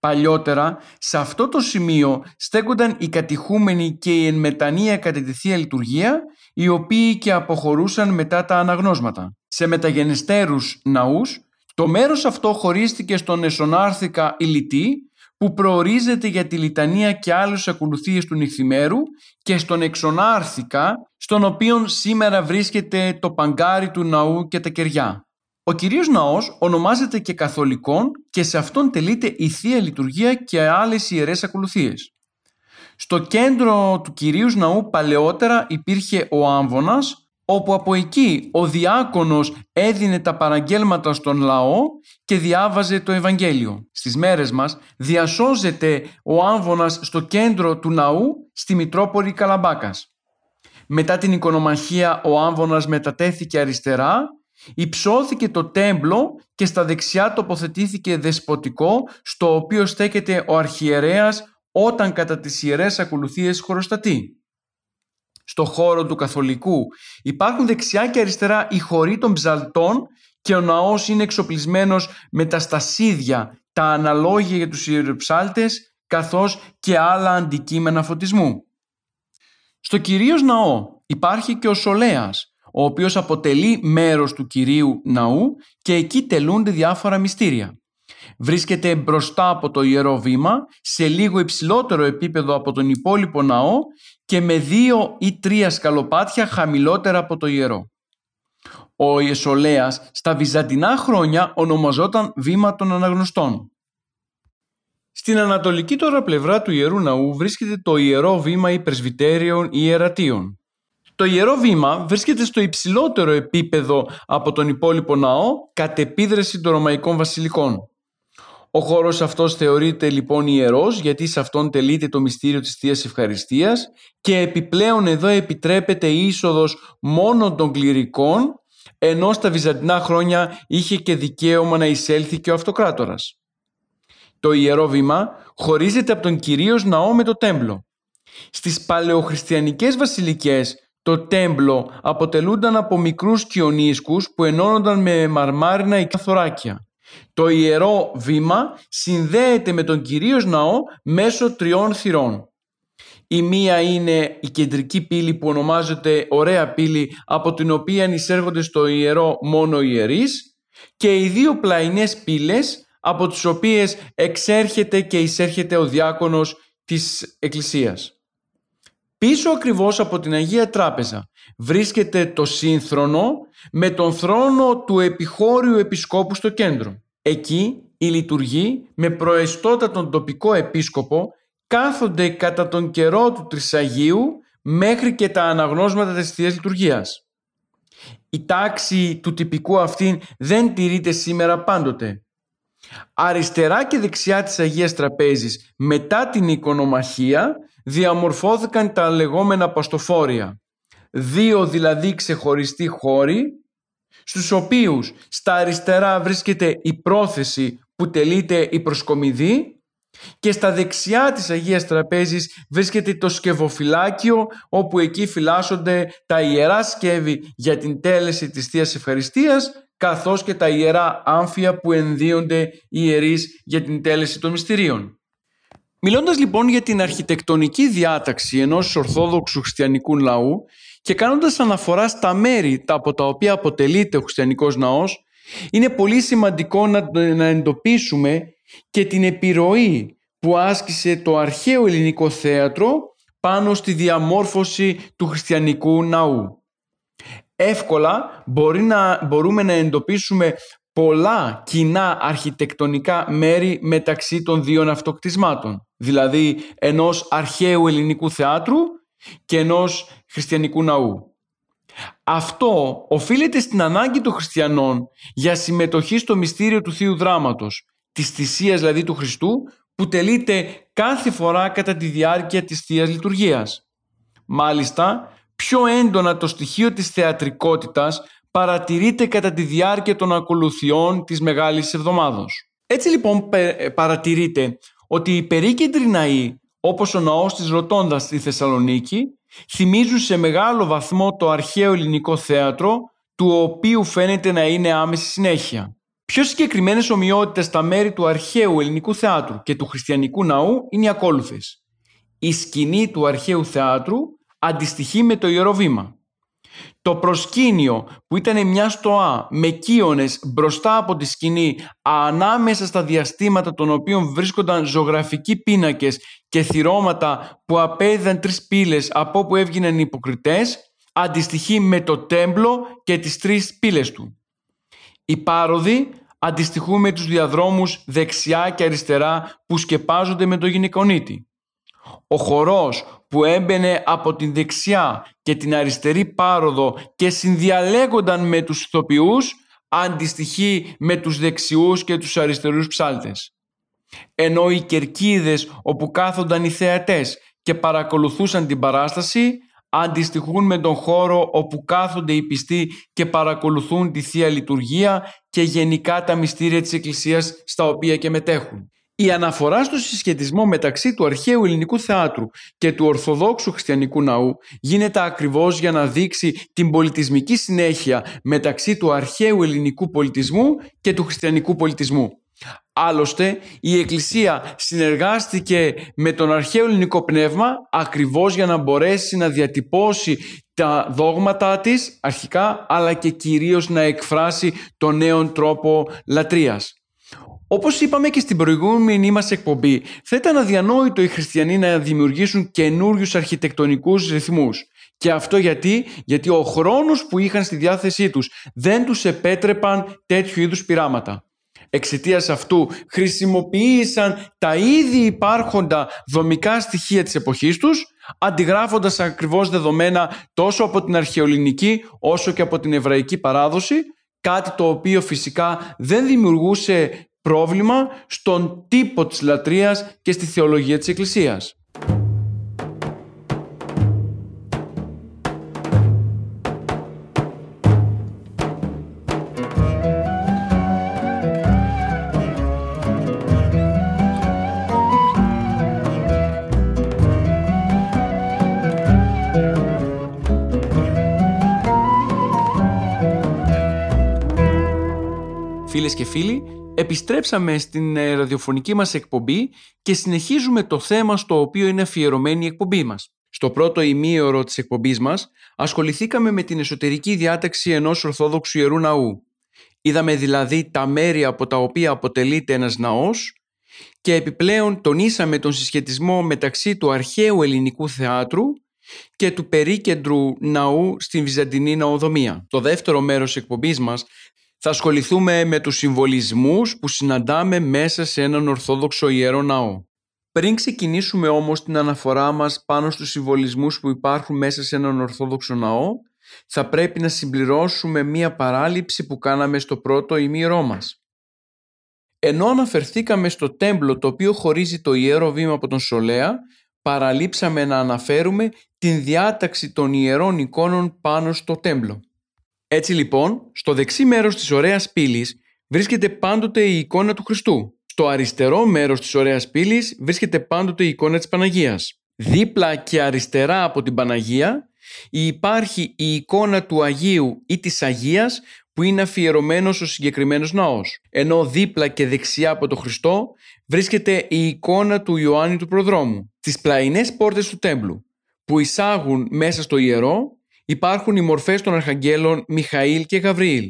Παλιότερα, σε αυτό το σημείο στέκονταν οι κατηχούμενοι και η εν μετανία κατετηθία λειτουργία, οι οποίοι και αποχωρούσαν μετά τα αναγνώσματα. Σε μεταγενεστέρους ναούς, το μέρος αυτό χωρίστηκε στον Εσονάρθικα Ηλιτή, που προορίζεται για τη λιτανία και άλλες ακολουθίες του νυχθημέρου, και στον Εξονάρθηκα, στον οποίον σήμερα βρίσκεται το παγκάρι του ναού και τα κεριά. Ο κυρίως ναός ονομάζεται και καθολικών και σε αυτόν τελείται η Θεία Λειτουργία και άλλες ιερές ακολουθίες. Στο κέντρο του κυρίως ναού παλαιότερα υπήρχε ο άμβωνας, όπου από εκεί ο διάκονος έδινε τα παραγγέλματα στον λαό και διάβαζε το Ευαγγέλιο. Στις μέρες μας διασώζεται ο άμβωνας στο κέντρο του ναού στη Μητρόπολη Καλαμπάκας. Μετά την οικονομαχία ο άμβωνας μετατέθηκε αριστερά, υψώθηκε το τέμπλο και στα δεξιά τοποθετήθηκε δεσποτικό, στο οποίο στέκεται ο αρχιερέας όταν κατά τις ιερές ακολουθίες χωροστατεί. Στο χώρο του καθολικού υπάρχουν δεξιά και αριστερά οι χοροί των ψαλτών και ο ναός είναι εξοπλισμένος με τα στασίδια, τα αναλόγια για τους ιεροψάλτες, καθώς και άλλα αντικείμενα φωτισμού. Στο κυρίως ναό υπάρχει και ο σολέας, ο οποίος αποτελεί μέρος του κυρίου ναού και εκεί τελούνται διάφορα μυστήρια. Βρίσκεται μπροστά από το ιερό βήμα, σε λίγο υψηλότερο επίπεδο από τον υπόλοιπο ναό και με 2 ή 3 σκαλοπάτια χαμηλότερα από το ιερό. Ο Ιεσολέας στα βυζαντινά χρόνια ονομαζόταν βήμα των αναγνωστών. Στην ανατολική τώρα πλευρά του ιερού ναού βρίσκεται το ιερό βήμα ή πρεσβυτέριων ή ιερατείων. Το ιερό βήμα βρίσκεται στο υψηλότερο επίπεδο από τον υπόλοιπο ναό κατ' επίδραση των Ρωμαϊκών βασιλικών. Ο χώρος αυτός θεωρείται λοιπόν ιερός, γιατί σε αυτόν τελείται το μυστήριο της Θείας Ευχαριστίας και επιπλέον εδώ επιτρέπεται η είσοδος μόνο των κληρικών, ενώ στα βυζαντινά χρόνια είχε και δικαίωμα να εισέλθει και ο αυτοκράτορας. Το ιερό βήμα χωρίζεται από τον κυρίως ναό με το τέμπλο. Στις παλαιοχριστιανικές βασιλικές το τέμπλο αποτελούνταν από μικρούς κιονίσκους που ενώνονταν με μαρμάρινα και θωράκια. Το ιερό βήμα συνδέεται με τον κυρίως ναό μέσω 3 θυρών. Η μία είναι η κεντρική πύλη που ονομάζεται ωραία πύλη, από την οποία εισέρχονται στο ιερό μόνο ιερείς, και οι 2 πλαϊνές πύλες από τις οποίες εξέρχεται και εισέρχεται ο διάκονος της εκκλησίας. Πίσω ακριβώς από την Αγία Τράπεζα βρίσκεται το σύνθρονο με τον θρόνο του επιχώριου επισκόπου στο κέντρο. Εκεί οι λειτουργοί με προεστότα τον τοπικό επίσκοπο κάθονται κατά τον καιρό του Τρισαγίου μέχρι και τα αναγνώσματα της Θείας Λειτουργίας. Η τάξη του τυπικού αυτήν δεν τηρείται σήμερα πάντοτε. Αριστερά και δεξιά της Αγίας Τραπέζης μετά την οικονομαχία διαμορφώθηκαν τα λεγόμενα παστοφόρια, 2 δηλαδή ξεχωριστοί χώροι, στους οποίους στα αριστερά βρίσκεται η πρόθεση που τελείται η προσκομιδή και στα δεξιά της Αγίας Τραπέζης βρίσκεται το σκευοφυλάκιο, όπου εκεί φυλάσσονται τα ιερά σκεύη για την τέλεση της Θείας Ευχαριστίας, καθώς και τα ιερά άμφια που ενδύονται ιερείς για την τέλεση των μυστηρίων. Μιλώντας λοιπόν για την αρχιτεκτονική διάταξη ενός ορθόδοξου χριστιανικού λαού και κάνοντας αναφορά στα μέρη από τα οποία αποτελείται ο χριστιανικός ναός, είναι πολύ σημαντικό να εντοπίσουμε και την επιρροή που άσκησε το αρχαίο ελληνικό θέατρο πάνω στη διαμόρφωση του χριστιανικού ναού. Εύκολα μπορούμε να εντοπίσουμε πολλά κοινά αρχιτεκτονικά μέρη μεταξύ των 2 αυτοκτισμάτων, δηλαδή ενός αρχαίου ελληνικού θεάτρου και ενός χριστιανικού ναού. Αυτό οφείλεται στην ανάγκη των χριστιανών για συμμετοχή στο μυστήριο του Θείου Δράματος, της θυσίας δηλαδή του Χριστού, που τελείται κάθε φορά κατά τη διάρκεια της Θείας Λειτουργίας. Μάλιστα, πιο έντονα το στοιχείο της θεατρικότητας παρατηρείται κατά τη διάρκεια των ακολουθιών της Μεγάλης Εβδομάδος. Έτσι λοιπόν παρατηρείται ότι οι περίκεντροι ναοί, όπως ο ναός της Ρωτόντας στη Θεσσαλονίκη, θυμίζουν σε μεγάλο βαθμό το αρχαίο ελληνικό θέατρο, του οποίου φαίνεται να είναι άμεση συνέχεια. Πιο συγκεκριμένες ομοιότητες στα μέρη του αρχαίου ελληνικού θεάτρου και του χριστιανικού ναού είναι οι ακόλουθες. Η σκηνή του αρχαίου θεάτρου αντιστοιχεί με το ιερό βήμα. Το προσκήνιο, που ήταν μια στοά με κύονες μπροστά από τη σκηνή, ανάμεσα στα διαστήματα των οποίων βρίσκονταν ζωγραφικοί πίνακες και θυρώματα που απέδιδαν 3 πύλες από όπου έβγαιναν οι υποκριτές, αντιστοιχεί με το τέμπλο και τις 3 πύλες του. Οι πάροδοι αντιστοιχούν με τους διαδρόμους δεξιά και αριστερά που σκεπάζονται με το γυναικονίτη. Ο χορός που έμπαινε από την δεξιά και την αριστερή πάροδο και συνδιαλέγονταν με τους ηθοποιούς αντιστοιχεί με τους δεξιούς και τους αριστερούς ψάλτες. Ενώ οι κερκίδες όπου κάθονταν οι θεατές και παρακολουθούσαν την παράσταση αντιστοιχούν με τον χώρο όπου κάθονται οι πιστοί και παρακολουθούν τη Θεία Λειτουργία και γενικά τα μυστήρια της Εκκλησίας στα οποία και μετέχουν. Η αναφορά στο συσχετισμό μεταξύ του αρχαίου ελληνικού θεάτρου και του ορθοδόξου χριστιανικού ναού γίνεται ακριβώς για να δείξει την πολιτισμική συνέχεια μεταξύ του αρχαίου ελληνικού πολιτισμού και του χριστιανικού πολιτισμού. Άλλωστε, η Εκκλησία συνεργάστηκε με τον αρχαίο ελληνικό πνεύμα ακριβώς για να μπορέσει να διατυπώσει τα δόγματα της αρχικά, αλλά και κυρίως να εκφράσει τον νέο τρόπο λατρείας. Όπως είπαμε και στην προηγούμενη μας εκπομπή, θα ήταν αδιανόητο οι χριστιανοί να δημιουργήσουν καινούριους αρχιτεκτονικούς ρυθμούς. Και αυτό γιατί ο χρόνος που είχαν στη διάθεσή τους δεν τους επέτρεπαν τέτοιου είδους πειράματα. Εξαιτίας αυτού χρησιμοποίησαν τα ήδη υπάρχοντα δομικά στοιχεία της εποχής τους, αντιγράφοντας ακριβώς δεδομένα τόσο από την αρχαιοελληνική όσο και από την εβραϊκή παράδοση, κάτι το οποίο φυσικά δεν δημιουργούσε πρόβλημα στον τύπο της λατρείας και στη θεολογία της Εκκλησίας. Φίλες και φίλοι, επιστρέψαμε στην ραδιοφωνική μας εκπομπή και συνεχίζουμε το θέμα στο οποίο είναι αφιερωμένη η εκπομπή μας. Στο πρώτο ημίωρο της εκπομπής μας ασχοληθήκαμε με την εσωτερική διάταξη ενός Ορθόδοξου Ιερού Ναού. Είδαμε δηλαδή τα μέρη από τα οποία αποτελείται ένας ναός και επιπλέον τονίσαμε τον συσχετισμό μεταξύ του αρχαίου ελληνικού θεάτρου και του περίκεντρου ναού στην Βυζαντινή ναοδομία. Το δεύτερο μέρος της εκπομπής μας θα ασχοληθούμε με τους συμβολισμούς που συναντάμε μέσα σε έναν Ορθόδοξο Ιερό Ναό. Πριν ξεκινήσουμε όμως την αναφορά μας πάνω στους συμβολισμούς που υπάρχουν μέσα σε έναν Ορθόδοξο Ναό, θα πρέπει να συμπληρώσουμε μία παράληψη που κάναμε στο πρώτο ημίωρό μας. Ενώ αναφερθήκαμε στο τέμπλο το οποίο χωρίζει το ιερό βήμα από τον Σολέα, παραλείψαμε να αναφέρουμε την διάταξη των ιερών εικόνων πάνω στο τέμπλο. Έτσι λοιπόν, στο δεξί μέρος της ωραίας πύλης βρίσκεται πάντοτε η εικόνα του Χριστού. Στο αριστερό μέρος της ωραίας πύλης βρίσκεται πάντοτε η εικόνα της Παναγίας. Δίπλα και αριστερά από την Παναγία υπάρχει η εικόνα του Αγίου ή της Αγίας που είναι αφιερωμένος ο συγκεκριμένος ναός. Ενώ δίπλα και δεξιά από τον Χριστό βρίσκεται η εικόνα του Ιωάννη του Προδρόμου. Στις πλαϊνές πόρτες του τέμπλου που εισάγουν μέσα στο ιερό υπάρχουν οι μορφές των αρχαγγέλων Μιχαήλ και Γαβριήλ.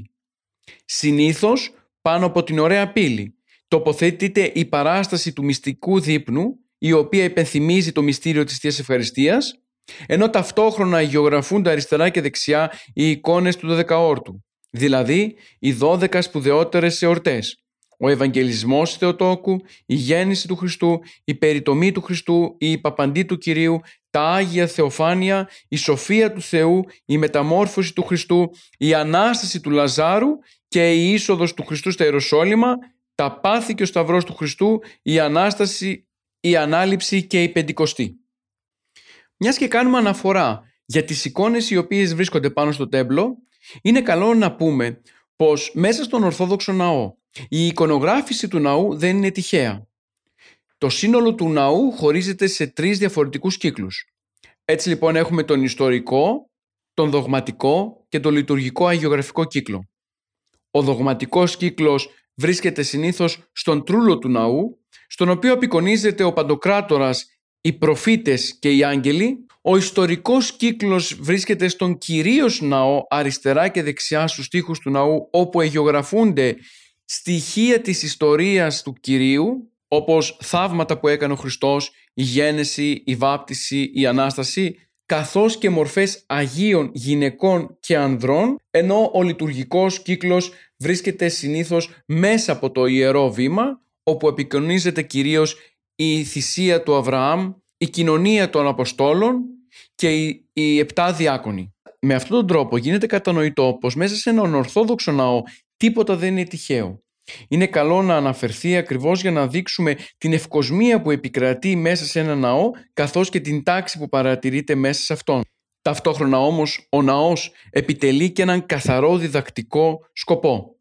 Συνήθως, πάνω από την ωραία πύλη, τοποθετείται η παράσταση του μυστικού δείπνου, η οποία υπενθυμίζει το μυστήριο της Θείας Ευχαριστίας, ενώ ταυτόχρονα γεωγραφούνται αριστερά και δεξιά οι εικόνες του 12όρτου, δηλαδή οι 12 σπουδαιότερες εορτές. Ο Ευαγγελισμός Θεοτόκου, η γέννηση του Χριστού, η περιτομή του Χριστού, η υπαπαντή του Κυρίου, τα Άγια Θεοφάνεια, η σοφία του Θεού, η μεταμόρφωση του Χριστού, η Ανάσταση του Λαζάρου και η είσοδος του Χριστού στα Ιεροσόλυμα, τα πάθη και ο σταυρός του Χριστού, η Ανάσταση, η Ανάληψη και η Πεντηκοστή. Μιας και κάνουμε αναφορά για τις εικόνες οι οποίες βρίσκονται πάνω στο τέμπλο, είναι καλό να πούμε πως μέσα στον Ορθόδοξο Ναό η εικονογράφηση του ναού δεν είναι τυχαία. Το σύνολο του ναού χωρίζεται σε 3 διαφορετικούς κύκλους. Έτσι λοιπόν έχουμε τον ιστορικό, τον δογματικό και τον λειτουργικό αγιογραφικό κύκλο. Ο δογματικός κύκλος βρίσκεται συνήθως στον τρούλο του ναού, στον οποίο απεικονίζεται ο Παντοκράτορας, οι προφήτες και οι άγγελοι. Ο ιστορικός κύκλος βρίσκεται στον κυρίως ναό αριστερά και δεξιά στους τοίχους του ναού, όπου αγιογραφούνται στοιχεία της ιστορίας του Κυρίου, όπως θαύματα που έκανε ο Χριστός, η γέννηση, η βάπτιση, η Ανάσταση, καθώς και μορφές Αγίων γυναικών και ανδρών, ενώ ο λειτουργικός κύκλος βρίσκεται συνήθως μέσα από το ιερό βήμα, όπου απεικονίζεται κυρίως η θυσία του Αβραάμ, η κοινωνία των Αποστόλων και οι επτά διάκονοι. Με αυτόν τον τρόπο γίνεται κατανοητό πως μέσα σε έναν ορθόδοξο ναό τίποτα δεν είναι τυχαίο. Είναι καλό να αναφερθεί ακριβώς για να δείξουμε την ευκοσμία που επικρατεί μέσα σε ένα ναό, καθώς και την τάξη που παρατηρείται μέσα σε αυτόν. Ταυτόχρονα όμως ο ναός επιτελεί και έναν καθαρό διδακτικό σκοπό.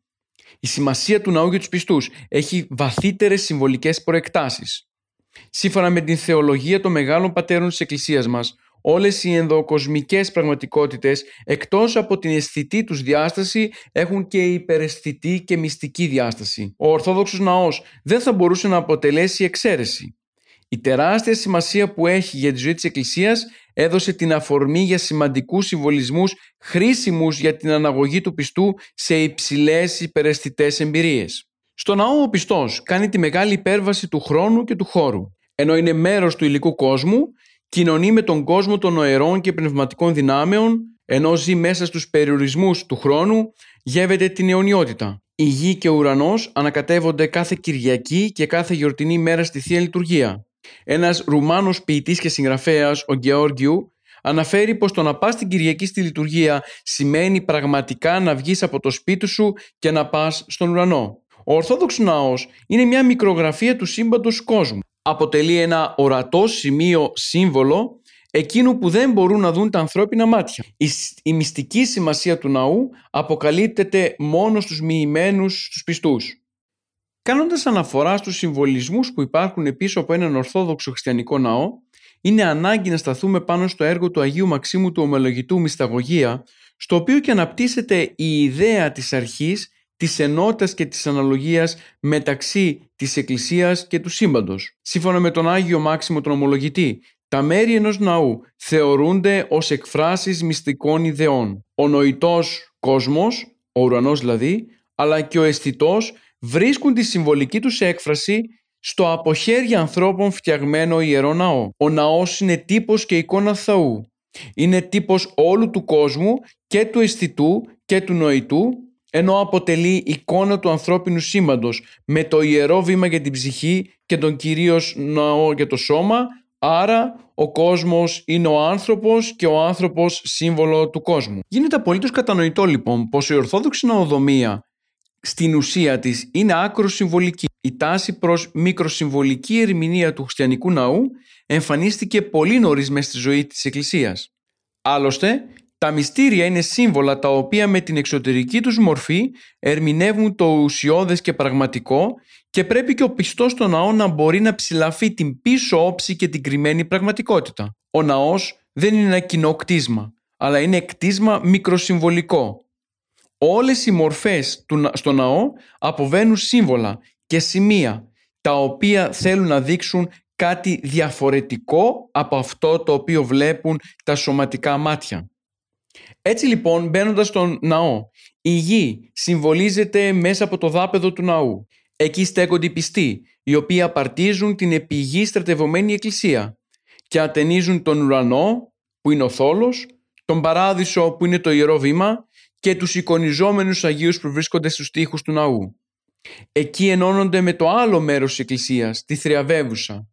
Η σημασία του ναού για τους πιστούς έχει βαθύτερες συμβολικές προεκτάσεις. Σύμφωνα με την θεολογία των μεγάλων πατέρων της Εκκλησίας μας, όλες οι ενδοκοσμικές πραγματικότητες, εκτός από την αισθητή τους διάσταση, έχουν και υπεραισθητή και μυστική διάσταση. Ο Ορθόδοξος Ναός δεν θα μπορούσε να αποτελέσει εξαίρεση. Η τεράστια σημασία που έχει για τη ζωή της Εκκλησίας έδωσε την αφορμή για σημαντικούς συμβολισμούς χρήσιμους για την αναγωγή του πιστού σε υψηλές υπεραισθητές εμπειρίες. Στο ναό ο πιστός κάνει τη μεγάλη υπέρβαση του χρόνου και του χώρου. Ενώ είναι μέρος του υλικού κόσμου, κοινωνεί με τον κόσμο των οερών και πνευματικών δυνάμεων, ενώ ζει μέσα στους περιορισμούς του χρόνου, γεύεται την αιωνιότητα. Η γη και ο ουρανός ανακατεύονται κάθε Κυριακή και κάθε γιορτινή μέρα στη Θεία Λειτουργία. Ένας Ρουμάνος ποιητής και συγγραφέας, ο Γεώργιου, αναφέρει πως το να πας την Κυριακή στη λειτουργία σημαίνει πραγματικά να βγεις από το σπίτι σου και να πας στον ουρανό. Ο Ορθόδοξος Ναός είναι μια μικρογραφία του σύμπαντος κόσμου. Αποτελεί ένα ορατό σημείο σύμβολο εκείνου που δεν μπορούν να δουν τα ανθρώπινα μάτια. Η μυστική σημασία του ναού αποκαλύπτεται μόνο στους μοιημένους, στους πιστούς. Κάνοντας αναφορά στους συμβολισμούς που υπάρχουν πίσω από έναν ορθόδοξο χριστιανικό ναό, είναι ανάγκη να σταθούμε πάνω στο έργο του Αγίου Μαξίμου του Ομολογητού Μυσταγωγία, στο οποίο και αναπτύσσεται η ιδέα της αρχής, της ενότητας και της αναλογίας μεταξύ της Εκκλησίας και του σύμπαντος. Σύμφωνα με τον Άγιο Μάξιμο τον Ομολογητή, τα μέρη ενός ναού θεωρούνται ως εκφράσεις μυστικών ιδεών. Ο νοητός κόσμος, ο ουρανός δηλαδή, αλλά και ο αισθητός βρίσκουν τη συμβολική τους έκφραση στο από χέρια ανθρώπων φτιαγμένο ιερό ναό. Ο ναός είναι τύπος και εικόνα Θεού. Είναι τύπος όλου του κόσμου, και του αισθητού και του νοητού, ενώ αποτελεί εικόνα του ανθρώπινου σύμπαντος με το ιερό βήμα για την ψυχή και τον κυρίως ναό για το σώμα. Άρα ο κόσμος είναι ο άνθρωπος και ο άνθρωπος σύμβολο του κόσμου. Γίνεται απολύτως κατανοητό λοιπόν πως η ορθόδοξη ναοδομία στην ουσία της είναι άκρος συμβολική. Η τάση προς μικροσυμβολική ερμηνεία του χριστιανικού ναού εμφανίστηκε πολύ νωρίς μες στη ζωή της Εκκλησίας. Άλλωστε, τα μυστήρια είναι σύμβολα τα οποία με την εξωτερική τους μορφή ερμηνεύουν το ουσιώδες και πραγματικό, και πρέπει και ο πιστός στο ναό να μπορεί να ψηλαφεί την πίσω όψη και την κρυμμένη πραγματικότητα. Ο ναός δεν είναι ένα κοινό κτίσμα, αλλά είναι κτίσμα μικροσυμβολικό. Όλες οι μορφές στο ναό αποβαίνουν σύμβολα και σημεία, τα οποία θέλουν να δείξουν κάτι διαφορετικό από αυτό το οποίο βλέπουν τα σωματικά μάτια. Έτσι λοιπόν, μπαίνοντας στον ναό, η γη συμβολίζεται μέσα από το δάπεδο του ναού. Εκεί στέκονται οι πιστοί, οι οποίοι απαρτίζουν την επί γη στρατευωμένη εκκλησία και ατενίζουν τον ουρανό, που είναι ο θόλος, τον παράδεισο, που είναι το ιερό βήμα, και τους εικονιζόμενους Αγίους που βρίσκονται στους τοίχους του ναού. Εκεί ενώνονται με το άλλο μέρος της εκκλησίας, τη θριαβεύουσα.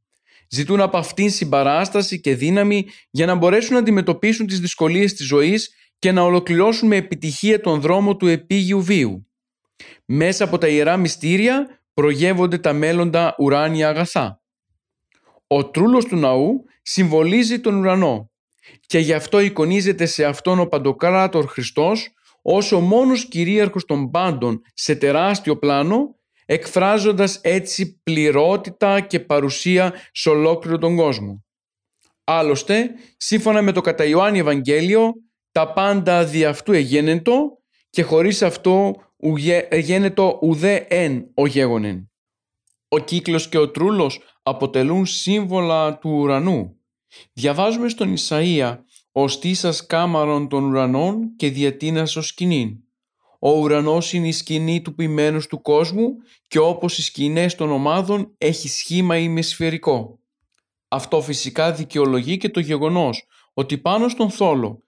Ζητούν από αυτήν συμπαράσταση και δύναμη για να μπορέσουν να αντιμετωπίσουν τις δυσκολίες της ζωής και να ολοκληρώσουν με επιτυχία τον δρόμο του επίγειου βίου. Μέσα από τα ιερά μυστήρια προγεύονται τα μέλλοντα ουράνια αγαθά. Ο τρούλος του ναού συμβολίζει τον ουρανό και γι' αυτό εικονίζεται σε αυτόν ο Παντοκράτορ Χριστός ως ο μόνος κυρίαρχος των πάντων σε τεράστιο πλάνο, εκφράζοντας έτσι πληρότητα και παρουσία σε ολόκληρο τον κόσμο. Άλλωστε, σύμφωνα με το κατά Ιωάννη Ευαγγέλιο, τα πάντα δι' αυτού εγένετο και χωρίς αυτό εγένετο ουδέ εν ο γέγονεν. Ο κύκλος και ο τρούλος αποτελούν σύμβολα του ουρανού. Διαβάζουμε στον Ισαΐα «Ως τίσας κάμαρον των ουρανών και διατίνας ως σκηνήν». Ο ουρανός είναι η σκηνή του ποιημένους του κόσμου και όπως οι σκηνές των ομάδων έχει σχήμα ημισφαιρικό. Αυτό φυσικά δικαιολογεί και το γεγονός ότι πάνω στον θόλο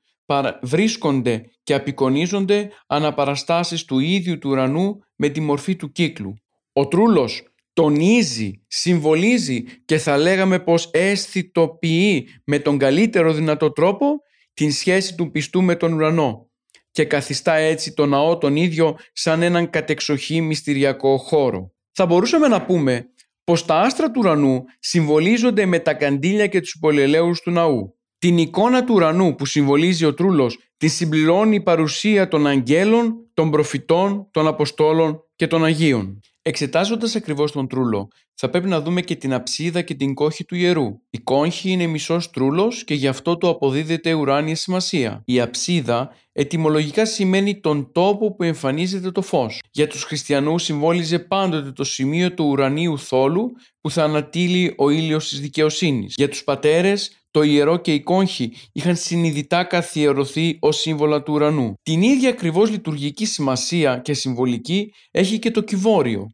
βρίσκονται και απεικονίζονται αναπαραστάσεις του ίδιου του ουρανού με τη μορφή του κύκλου. Ο τρούλος τονίζει, συμβολίζει και θα λέγαμε πως αισθητοποιεί με τον καλύτερο δυνατό τρόπο την σχέση του πιστού με τον ουρανό και καθιστά έτσι τον ναό τον ίδιο σαν έναν κατεξοχή μυστηριακό χώρο. Θα μπορούσαμε να πούμε πως τα άστρα του ουρανού συμβολίζονται με τα καντήλια και τους πολυελαίους του ναού. Την εικόνα του ουρανού που συμβολίζει ο Τρούλος τη συμπληρώνει η παρουσία των αγγέλων, των προφητών, των αποστόλων και των Αγίων. Εξετάζοντας ακριβώς τον Τρούλο, θα πρέπει να δούμε και την αψίδα και την κόχη του ιερού. Η κόχη είναι μισός τρούλος και γι' αυτό του αποδίδεται ουράνια σημασία. Η αψίδα ετυμολογικά σημαίνει τον τόπο που εμφανίζεται το φως. Για τους χριστιανούς συμβόλιζε πάντοτε το σημείο του ουρανίου θόλου που θα ανατείλει ο ήλιος της δικαιοσύνης. Για τους πατέρες, το ιερό και η κόγχη είχαν συνειδητά καθιερωθεί ως σύμβολα του ουρανού. Την ίδια ακριβώς λειτουργική σημασία και συμβολική έχει και το κυβόριο,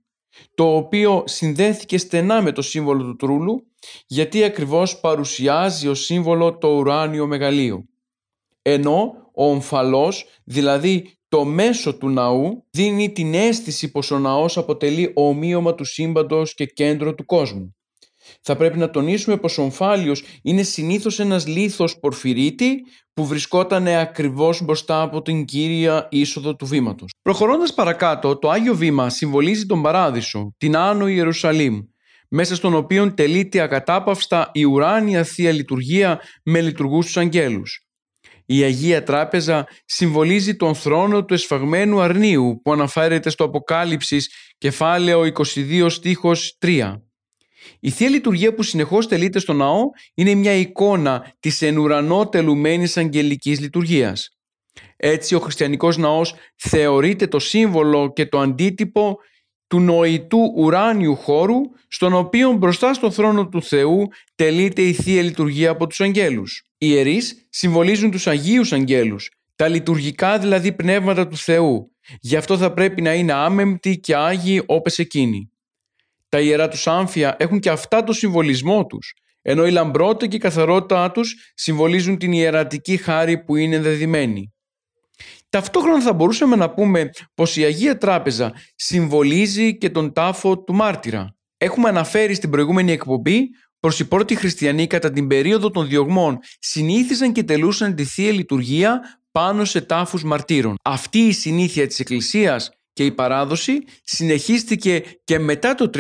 το οποίο συνδέθηκε στενά με το σύμβολο του Τρούλου, γιατί ακριβώς παρουσιάζει ως σύμβολο το ουράνιο μεγαλείο. Ενώ ο ομφαλός, δηλαδή το μέσο του ναού, δίνει την αίσθηση πως ο ναός αποτελεί ομοίωμα του σύμπαντος και κέντρο του κόσμου. Θα πρέπει να τονίσουμε πως ο ομφάλιος είναι συνήθως ένας λίθος πορφυρίτη που βρισκόταν ακριβώς μπροστά από την κύρια είσοδο του βήματος. Προχωρώντας παρακάτω, το Άγιο Βήμα συμβολίζει τον Παράδεισο, την Άνω Ιερουσαλήμ, μέσα στον οποίο τελείται ακατάπαυστα η ουράνια Θεία Λειτουργία με λειτουργούς τους αγγέλους. Η Αγία Τράπεζα συμβολίζει τον θρόνο του εσφαγμένου αρνίου που αναφέρεται στο Αποκάλυψης, κεφάλαιο 22 στίχος 3. Η Θεία Λειτουργία που συνεχώς τελείται στο ναό είναι μια εικόνα της εν ουρανώ τελουμένης αγγελικής λειτουργίας. Έτσι ο χριστιανικός ναός θεωρείται το σύμβολο και το αντίτυπο του νοητού ουράνιου χώρου, στον οποίο μπροστά στον θρόνο του Θεού τελείται η Θεία Λειτουργία από τους αγγέλους. Οι ιερείς συμβολίζουν τους Αγίους Αγγέλους, τα λειτουργικά δηλαδή πνεύματα του Θεού, γι' αυτό θα πρέπει να είναι άμεμπτοι και άγιοι όπως εκείνοι. Τα ιερά τους άμφια έχουν και αυτά το συμβολισμό τους, ενώ η λαμπρότητα και η καθαρότητά τους συμβολίζουν την ιερατική χάρη που είναι ενδεδειμένη. Ταυτόχρονα θα μπορούσαμε να πούμε πως η Αγία Τράπεζα συμβολίζει και τον τάφο του μάρτυρα. Έχουμε αναφέρει στην προηγούμενη εκπομπή πως οι πρώτοι χριστιανοί κατά την περίοδο των διωγμών συνήθιζαν και τελούσαν τη Θεία Λειτουργία πάνω σε τάφους μαρτύρων. Αυτή η συνήθεια της Εκκλησίας και η παράδοση συνεχίστηκε και μετά το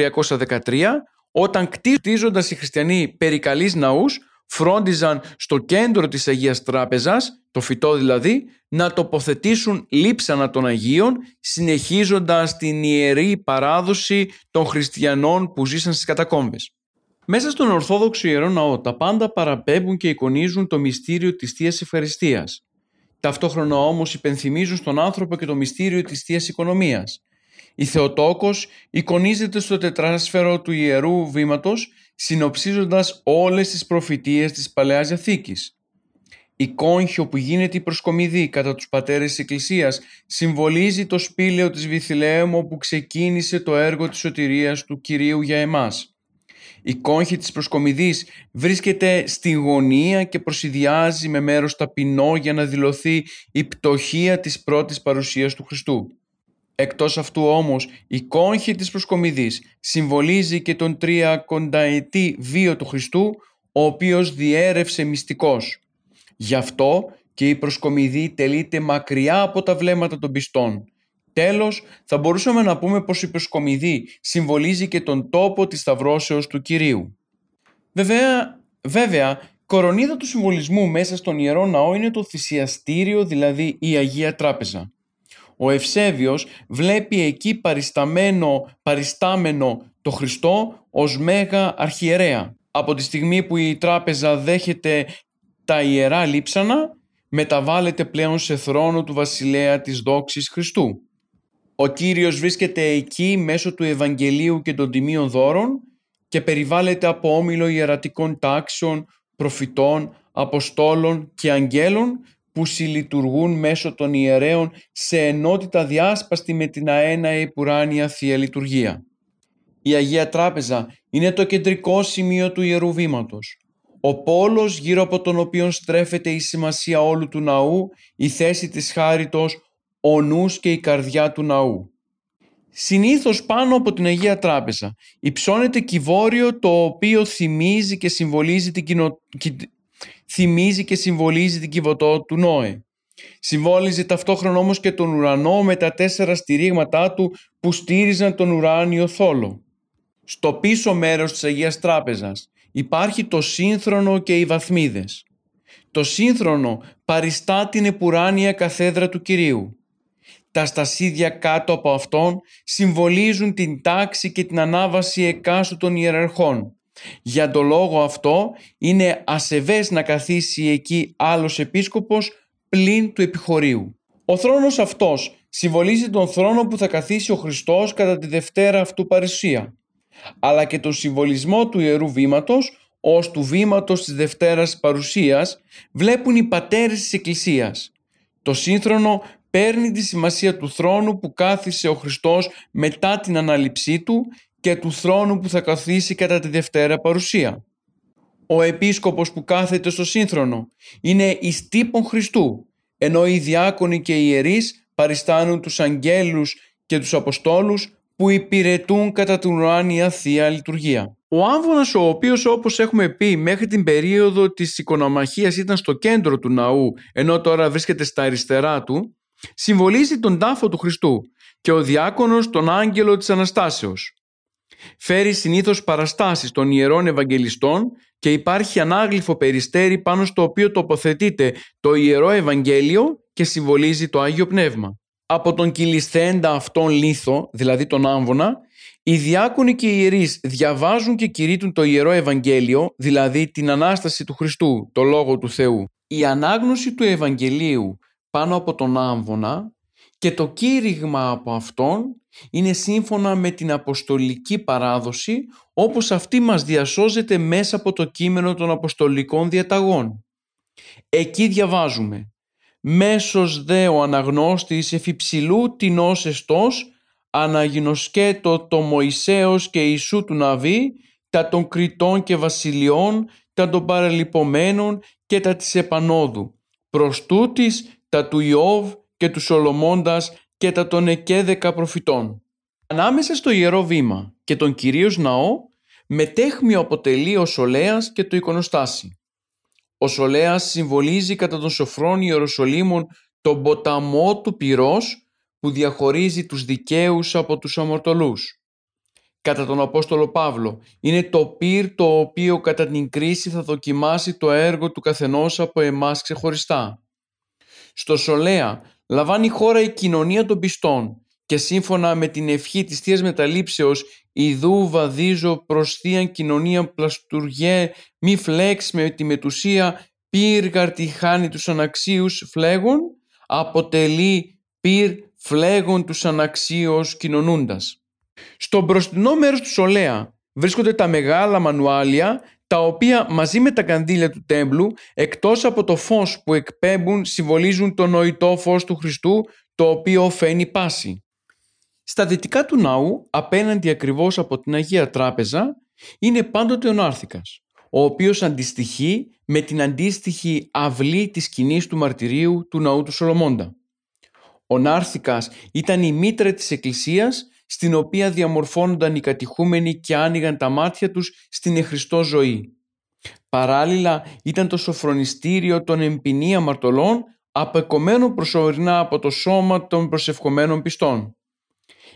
313, όταν κτίζοντας οι χριστιανοί περί καλής ναούς, φρόντιζαν στο κέντρο της Αγίας Τράπεζας, το φυτό δηλαδή, να τοποθετήσουν λείψανα των Αγίων, συνεχίζοντας την ιερή παράδοση των χριστιανών που ζήσαν στις κατακόμβες. Μέσα στον Ορθόδοξο Ιερό Ναό, τα πάντα παραπέμπουν και εικονίζουν το μυστήριο της Θείας Ευχαριστίας. Ταυτόχρονα όμως υπενθυμίζουν στον άνθρωπο και το μυστήριο της Θείας Οικονομίας. Η Θεοτόκος εικονίζεται στο τετράσφαιρο του Ιερού Βήματος, συνοψίζοντας όλες τις προφητείες της Παλαιάς Διαθήκης. Η κόγχη όπου γίνεται η προσκομιδή κατά τους πατέρες της Εκκλησίας συμβολίζει το σπήλαιο της Βιθλεέμ όπου ξεκίνησε το έργο της σωτηρίας του Κυρίου για εμάς. Η κόγχη της προσκομιδής βρίσκεται στη γωνία και προσυδιάζει με μέρος ταπεινό για να δηλωθεί η πτωχία της πρώτης παρουσίας του Χριστού. Εκτός αυτού όμως, η κόγχη της προσκομιδής συμβολίζει και τον 30ετή βίο του Χριστού, ο οποίος διέρευσε μυστικός. Γι' αυτό και η προσκομιδή τελείται μακριά από τα βλέμματα των πιστών. Τέλος, θα μπορούσαμε να πούμε πως η προσκομιδή συμβολίζει και τον τόπο της σταυρώσεως του Κυρίου. Βέβαια, κορονίδα του συμβολισμού μέσα στον Ιερό Ναό είναι το θυσιαστήριο, δηλαδή η Αγία Τράπεζα. Ο Ευσέβιος βλέπει εκεί παριστάμενο το Χριστό ως μέγα αρχιερέα. Από τη στιγμή που η τράπεζα δέχεται τα ιερά λείψανα, μεταβάλλεται πλέον σε θρόνο του βασιλέα της δόξης Χριστού. Ο Κύριος βρίσκεται εκεί μέσω του Ευαγγελίου και των τιμίων δώρων και περιβάλλεται από όμιλο ιερατικών τάξεων, προφητών, αποστόλων και αγγέλων που συλλειτουργούν μέσω των ιερέων σε ενότητα διάσπαστη με την αέναη πουράνια Θεία Λειτουργία. Η Αγία Τράπεζα είναι το κεντρικό σημείο του Ιερού Βήματος, ο πόλος γύρω από τον οποίο στρέφεται η σημασία όλου του ναού, η θέση της χάριτος, ο νους και η καρδιά του ναού. Συνήθως πάνω από την Αγία Τράπεζα υψώνεται κυβόριο το οποίο θυμίζει και συμβολίζει την, θυμίζει και συμβολίζει την κιβωτό του Νόε. Συμβόλιζε ταυτόχρονα όμως και τον ουρανό με τα τέσσερα στηρίγματά του που στήριζαν τον ουράνιο θόλο. Στο πίσω μέρος της Αγίας Τράπεζας υπάρχει το σύνθρονο και οι βαθμίδες. Το σύνθρονο παριστά την επουράνια καθέδρα του Κυρίου. Τα στασίδια κάτω από αυτόν συμβολίζουν την τάξη και την ανάβαση εκάσου των ιεραρχών. Για τον λόγο αυτό είναι ασεβές να καθίσει εκεί άλλος επίσκοπος πλην του επιχωρίου. Ο θρόνος αυτός συμβολίζει τον θρόνο που θα καθίσει ο Χριστός κατά τη Δευτέρα αυτού παρουσία, αλλά και τον συμβολισμό του Ιερού Βήματος ως του Βήματος της Δευτέρας Παρουσίας βλέπουν οι πατέρες της Εκκλησίας. Το σύνθρονο παίρνει τη σημασία του θρόνου που κάθισε ο Χριστός μετά την ανάληψή του και του θρόνου που θα καθίσει κατά τη Δευτέρα Παρουσία. Ο επίσκοπος που κάθεται στο σύνθρονο είναι εις τύπον Χριστού, ενώ οι διάκονοι και οι ιερείς παριστάνουν τους αγγέλους και τους αποστόλους που υπηρετούν κατά την ουράνια Θεία Λειτουργία. Ο άμβωνας, ο οποίος όπως έχουμε πει μέχρι την περίοδο της οικονομαχίας ήταν στο κέντρο του ναού, ενώ τώρα βρίσκεται στα αριστερά του, συμβολίζει τον τάφο του Χριστού και ο διάκονος τον άγγελο της Αναστάσεως. Φέρει συνήθως παραστάσεις των ιερών Ευαγγελιστών και υπάρχει ανάγλυφο περιστέρι πάνω στο οποίο τοποθετείται το Ιερό Ευαγγέλιο και συμβολίζει το Άγιο Πνεύμα. Από τον κυλισθέντα αυτόν λίθο, δηλαδή τον άμβονα, οι διάκονοι και οι ιερείς διαβάζουν και κηρύττουν το Ιερό Ευαγγέλιο, δηλαδή την Ανάσταση του Χριστού, το Λόγο του Θεού. Η ανάγνωση του Ευαγγελίου πάνω από τον άμβονα και το κήρυγμα από αυτόν είναι σύμφωνα με την Αποστολική Παράδοση, όπως αυτή μας διασώζεται μέσα από το κείμενο των Αποστολικών Διαταγών. Εκεί διαβάζουμε «Μέσος δε ο αναγνώστης εφυψηλού τεινός εστός, αναγινοσκέτο το Μωυσέως και Ιησού του Ναβί, τα των Κρητών και Βασιλειών, τα των παραλυπωμένων και τα της Επανόδου, προς τούτης τα του Ιώβ και του Σολομώντας και τα των εκέδεκα προφητών». Ανάμεσα στο Ιερό Βήμα και τον κυρίως ναό, μετέχμιο αποτελεί ο σολέας και το εικονοστάσι. Ο σολέας συμβολίζει κατά τον Σοφρόν Ιεροσολύμων τον ποταμό του πυρός που διαχωρίζει τους δικαίους από τους αμαρτωλούς. Κατά τον Απόστολο Παύλο είναι το πυρ το οποίο κατά την κρίση θα δοκιμάσει το έργο του καθενός από εμάς ξεχωριστά. Στο σολέα λαμβάνει χώρα η κοινωνία των πιστών και σύμφωνα με την ευχή της Θείας Μεταλήψεως «Ιδού βαδίζω προς θείαν κοινωνία πλαστουργέ, μη φλέξ με τη μετουσία, πύργαρτη χάνει τους αναξίους φλέγων», αποτελεί πυρ φλέγων τους αναξίως κοινωνούντας. Στο μπροστινό μέρος του σολέα βρίσκονται τα μεγάλα μανουάλια, τα οποία μαζί με τα κανδύλια του τέμπλου, εκτός από το φως που εκπέμπουν, συμβολίζουν το νοητό φως του Χριστού, το οποίο φαίνει πάση. Στα δυτικά του ναού, απέναντι ακριβώς από την Αγία Τράπεζα, είναι πάντοτε ο νάρθηκας, ο οποίος αντιστοιχεί με την αντίστοιχη αυλή της σκηνής του μαρτυρίου του ναού του Σολομώντα. Ο νάρθηκας ήταν η μήτρα της Εκκλησίας, στην οποία διαμορφώνονταν οι κατηχούμενοι και άνοιγαν τα μάτια τους στην εχριστό ζωή. Παράλληλα ήταν το σοφρονιστήριο των εμπεινή αμαρτωλών, απεκομμένο προσωρινά από το σώμα των προσευχομένων πιστών.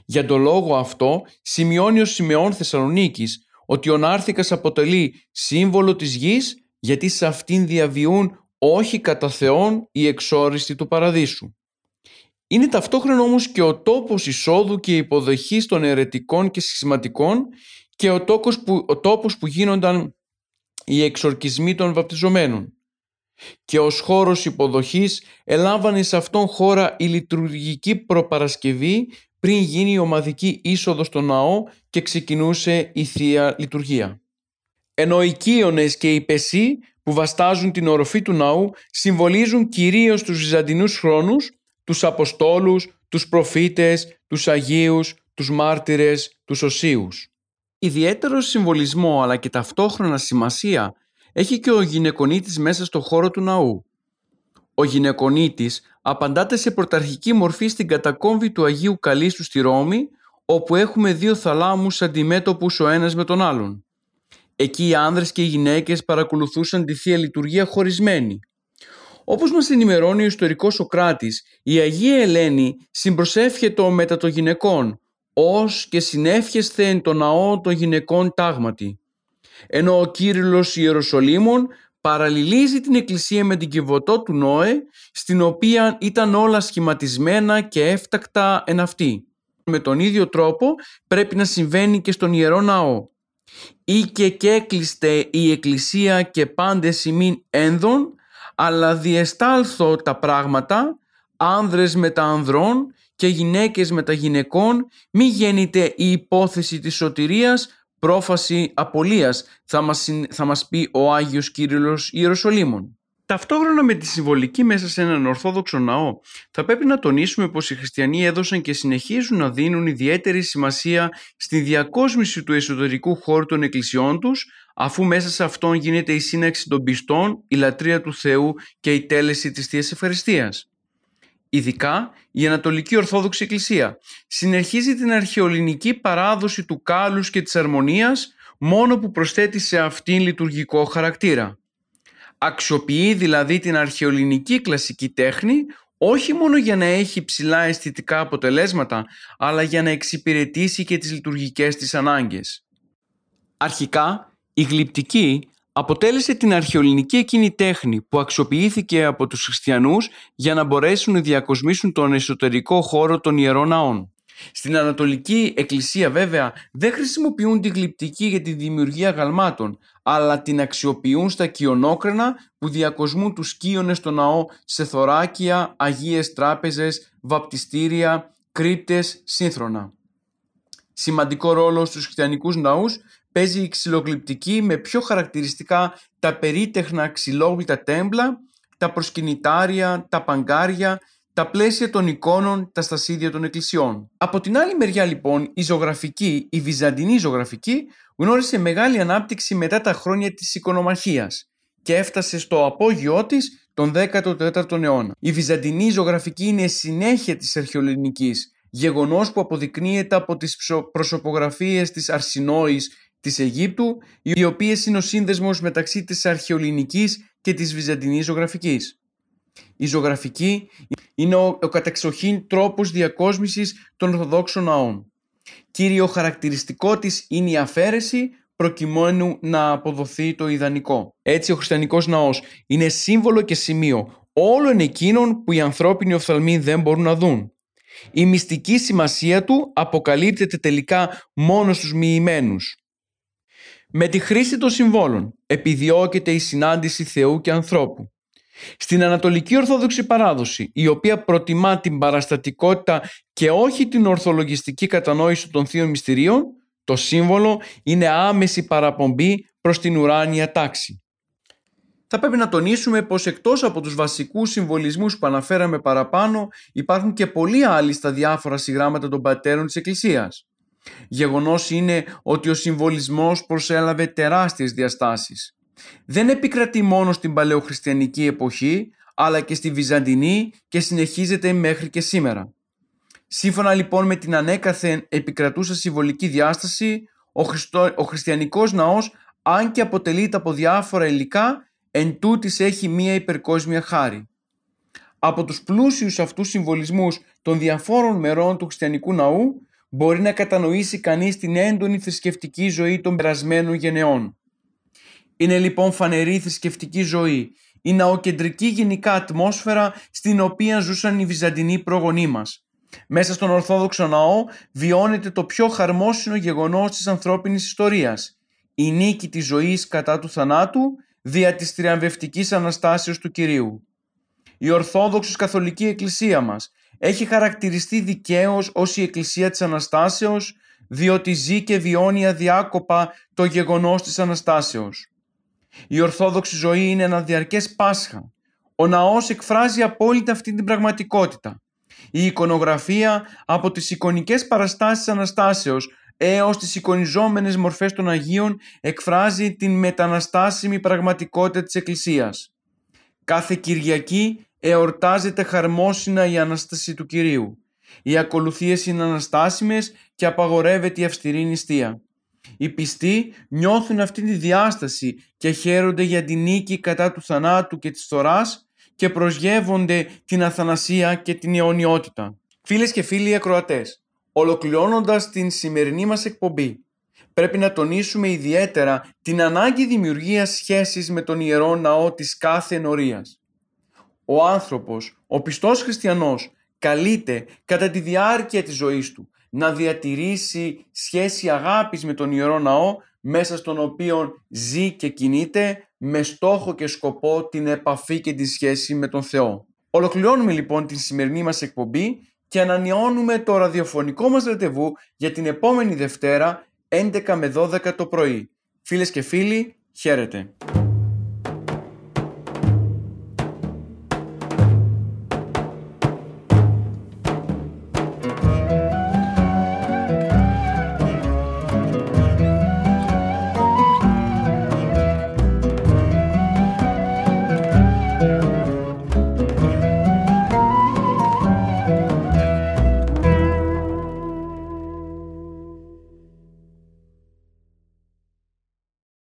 Για τον λόγο αυτό σημειώνει ο Συμεών Θεσσαλονίκης ότι ο νάρθηκας αποτελεί σύμβολο της γης, γιατί σε αυτήν διαβιούν όχι κατά Θεόν οι εξόριστοι του παραδείσου. Είναι ταυτόχρονα όμως και ο τόπος εισόδου και υποδοχής των αιρετικών και σχισματικών και ο τόπος που γίνονταν οι εξορκισμοί των βαπτιζομένων. Και ως χώρος υποδοχής ελάβανε σε αυτόν χώρα η λειτουργική προπαρασκευή πριν γίνει η ομαδική είσοδος στο ναό και ξεκινούσε η Θεία Λειτουργία. Ενώ οι κύονες και οι πεσοί που βαστάζουν την οροφή του ναού συμβολίζουν κυρίως τους βυζαντινούς χρόνους, τους Αποστόλους, τους Προφήτες, τους Αγίους, τους Μάρτυρες, τους Οσίους. Ιδιαίτερο συμβολισμό αλλά και ταυτόχρονα σημασία έχει και ο γυναικονίτης μέσα στο χώρο του ναού. Ο γυναικονίτης απαντάται σε πρωταρχική μορφή στην κατακόμβη του Αγίου Καλίστου στη Ρώμη, όπου έχουμε δύο θαλάμους αντιμέτωπους ο ένας με τον άλλον. Εκεί οι άνδρες και οι γυναίκες παρακολουθούσαν τη Θεία Λειτουργία χωρισμένη. Όπως μας ενημερώνει ο ιστορικός Σωκράτης, η Αγία Ελένη συμπροσεύχετο μετά των γυναικών, ως και συνεύχεσθεν το ναό των γυναικών τάγματι. Ενώ ο Κύριλλος Ιεροσολύμων παραλληλίζει την εκκλησία με την Κιβωτό του Νόε, στην οποία ήταν όλα σχηματισμένα και έφτακτα εν αυτή. Με τον ίδιο τρόπο πρέπει να συμβαίνει και στον Ιερό Ναό. «Ήκε και έκλειστε η εκκλησία και πάντες ημίν ένδων, αλλά διεστάλθω τα πράγματα, άνδρες με τα ανδρών και γυναίκες με τα γυναικών, μη γίνεται η υπόθεση της σωτηρίας, πρόφαση απολίας», θα μας πει ο Άγιος Κύριλλος Ιεροσολύμων. Ταυτόχρονα με τη συμβολική μέσα σε έναν Ορθόδοξο ναό, θα πρέπει να τονίσουμε πως οι χριστιανοί έδωσαν και συνεχίζουν να δίνουν ιδιαίτερη σημασία στη διακόσμηση του εσωτερικού χώρου των εκκλησιών τους, αφού μέσα σε αυτόν γίνεται η σύναξη των πιστών, η λατρεία του Θεού και η τέλεση της Θείας Ευχαριστίας. Ειδικά η Ανατολική Ορθόδοξη Εκκλησία συνεχίζει την αρχαιοελληνική παράδοση του κάλους και της αρμονίας, μόνο που προσθέτει σε αυτήν λειτουργικό χαρακτήρα. Αξιοποιεί δηλαδή την αρχαιοελληνική κλασική τέχνη όχι μόνο για να έχει ψηλά αισθητικά αποτελέσματα, αλλά για να εξυπηρετήσει και τις λειτουργικές της ανάγκες. Αρχικά, η γλυπτική αποτέλεσε την αρχαιοελληνική εκείνη τέχνη που αξιοποιήθηκε από τους χριστιανούς για να μπορέσουν να διακοσμήσουν τον εσωτερικό χώρο των ιερών ναών. Στην Ανατολική Εκκλησία βέβαια δεν χρησιμοποιούν τη γλυπτική για τη δημιουργία γαλμάτων, αλλά την αξιοποιούν στα κοιονόκρενα που διακοσμούν τους κύονες στο ναό σε θωράκια, αγίες τράπεζες, βαπτιστήρια, κρύπτες, σύνθρονα. Σημαντικό ρόλο στους χριστιανικούς ναούς παίζει η ξυλογλυπτική, με πιο χαρακτηριστικά τα περίτεχνα ξυλόγλυτα τέμπλα, τα προσκυνητάρια, τα παγκάρια, τα πλαίσια των εικόνων, τα στασίδια των εκκλησιών. Από την άλλη μεριά λοιπόν, η βυζαντινή ζωγραφική γνώρισε μεγάλη ανάπτυξη μετά τα χρόνια της εικονομαχίας και έφτασε στο απόγειό της τον 14ο αιώνα. Η βυζαντινή ζωγραφική είναι συνέχεια της αρχαιοελληνικής, γεγονός που αποδεικνύεται από τις προσωπογραφίες της Αρσινόης της Αιγύπτου, οι οποίες είναι ο σύνδεσμος μεταξύ της αρχαιοελληνικής και της βυζαντινής ζωγραφικής. Η ζωγραφική είναι ο κατεξοχήν τρόπος διακόσμησης των Ορθοδόξων ναών. Κύριο χαρακτηριστικό της είναι η αφαίρεση, προκειμένου να αποδοθεί το ιδανικό. Έτσι, ο χριστιανικός ναός είναι σύμβολο και σημείο όλων εκείνων που οι ανθρώπινοι οφθαλμοί δεν μπορούν να δουν. Η μυστική σημασία του αποκαλύπτεται τελικά μόνο στους μοιημένους. Με τη χρήση των συμβόλων επιδιώκεται η συνάντηση Θεού και ανθρώπου. Στην Ανατολική Ορθόδοξη παράδοση, η οποία προτιμά την παραστατικότητα και όχι την ορθολογιστική κατανόηση των θείων μυστηρίων, το σύμβολο είναι άμεση παραπομπή προς την ουράνια τάξη. Θα πρέπει να τονίσουμε πως εκτός από τους βασικούς συμβολισμούς που αναφέραμε παραπάνω, υπάρχουν και πολλοί άλλοι στα διάφορα συγγράμματα των πατέρων της Εκκλησίας. Γεγονός είναι ότι ο συμβολισμός προσέλαβε τεράστιες διαστάσεις. Δεν επικρατεί μόνο στην παλαιοχριστιανική εποχή, αλλά και στη Βυζαντινή και συνεχίζεται μέχρι και σήμερα. Σύμφωνα λοιπόν με την ανέκαθεν επικρατούσα συμβολική διάσταση, ο χριστιανικός ναός, αν και αποτελείται από διάφορα υλικά, εν τούτης έχει μία υπερκόσμια χάρη. Από τους πλούσιους αυτούς συμβολισμούς των διαφόρων μερών του χριστιανικού ναού μπορεί να κατανοήσει κανείς την έντονη θρησκευτική ζωή των περασμένων γενεών. Είναι λοιπόν φανερή η θρησκευτική ζωή, η ναοκεντρική γενικά ατμόσφαιρα στην οποία ζούσαν οι Βυζαντινοί προγονείς μας. Μέσα στον Ορθόδοξο ναό βιώνεται το πιο χαρμόσυνο γεγονός της ανθρώπινης ιστορίας, η νίκη της ζωής κατά του θανάτου δια της τριαμβευτικής Αναστάσεως του Κυρίου. Η Ορθόδοξος Καθολική Εκκλησία μας έχει χαρακτηριστεί δικαίως ως η Εκκλησία της Αναστάσεως, διότι ζει και βιώνει αδιάκοπα το γεγονός της Αναστάσεως. Η Ορθόδοξη ζωή είναι ένα διαρκές Πάσχα. Ο ναός εκφράζει απόλυτα αυτή την πραγματικότητα. Η εικονογραφία, από τις εικονικές παραστάσεις Αναστάσεως έως τις εικονιζόμενες μορφές των Αγίων, εκφράζει την μεταναστάσιμη πραγματικότητα της Εκκλησίας. Κάθε Κυριακή εορτάζεται χαρμόσυνα η Ανάσταση του Κυρίου. Οι ακολουθίες είναι αναστάσιμες και απαγορεύεται η αυστηρή νηστεία. Οι πιστοί νιώθουν αυτή τη διάσταση και χαίρονται για την νίκη κατά του θανάτου και της φθοράς και προσγεύονται την αθανασία και την αιωνιότητα. Φίλες και φίλοι ακροατές, ολοκληρώνοντας την σημερινή μας εκπομπή, πρέπει να τονίσουμε ιδιαίτερα την ανάγκη δημιουργίας σχέσης με τον Ιερό Ναό της κάθε ενορίας. Ο άνθρωπος, ο πιστός χριστιανός, καλείται κατά τη διάρκεια της ζωής του να διατηρήσει σχέση αγάπης με τον Ιερό Ναό, μέσα στον οποίο ζει και κινείται, με στόχο και σκοπό την επαφή και τη σχέση με τον Θεό. Ολοκληρώνουμε λοιπόν την σημερινή μας εκπομπή και ανανεώνουμε το ραδιοφωνικό μας ραντεβού για την επόμενη Δευτέρα 11 με 12 το πρωί. Φίλες και φίλοι, χαίρετε!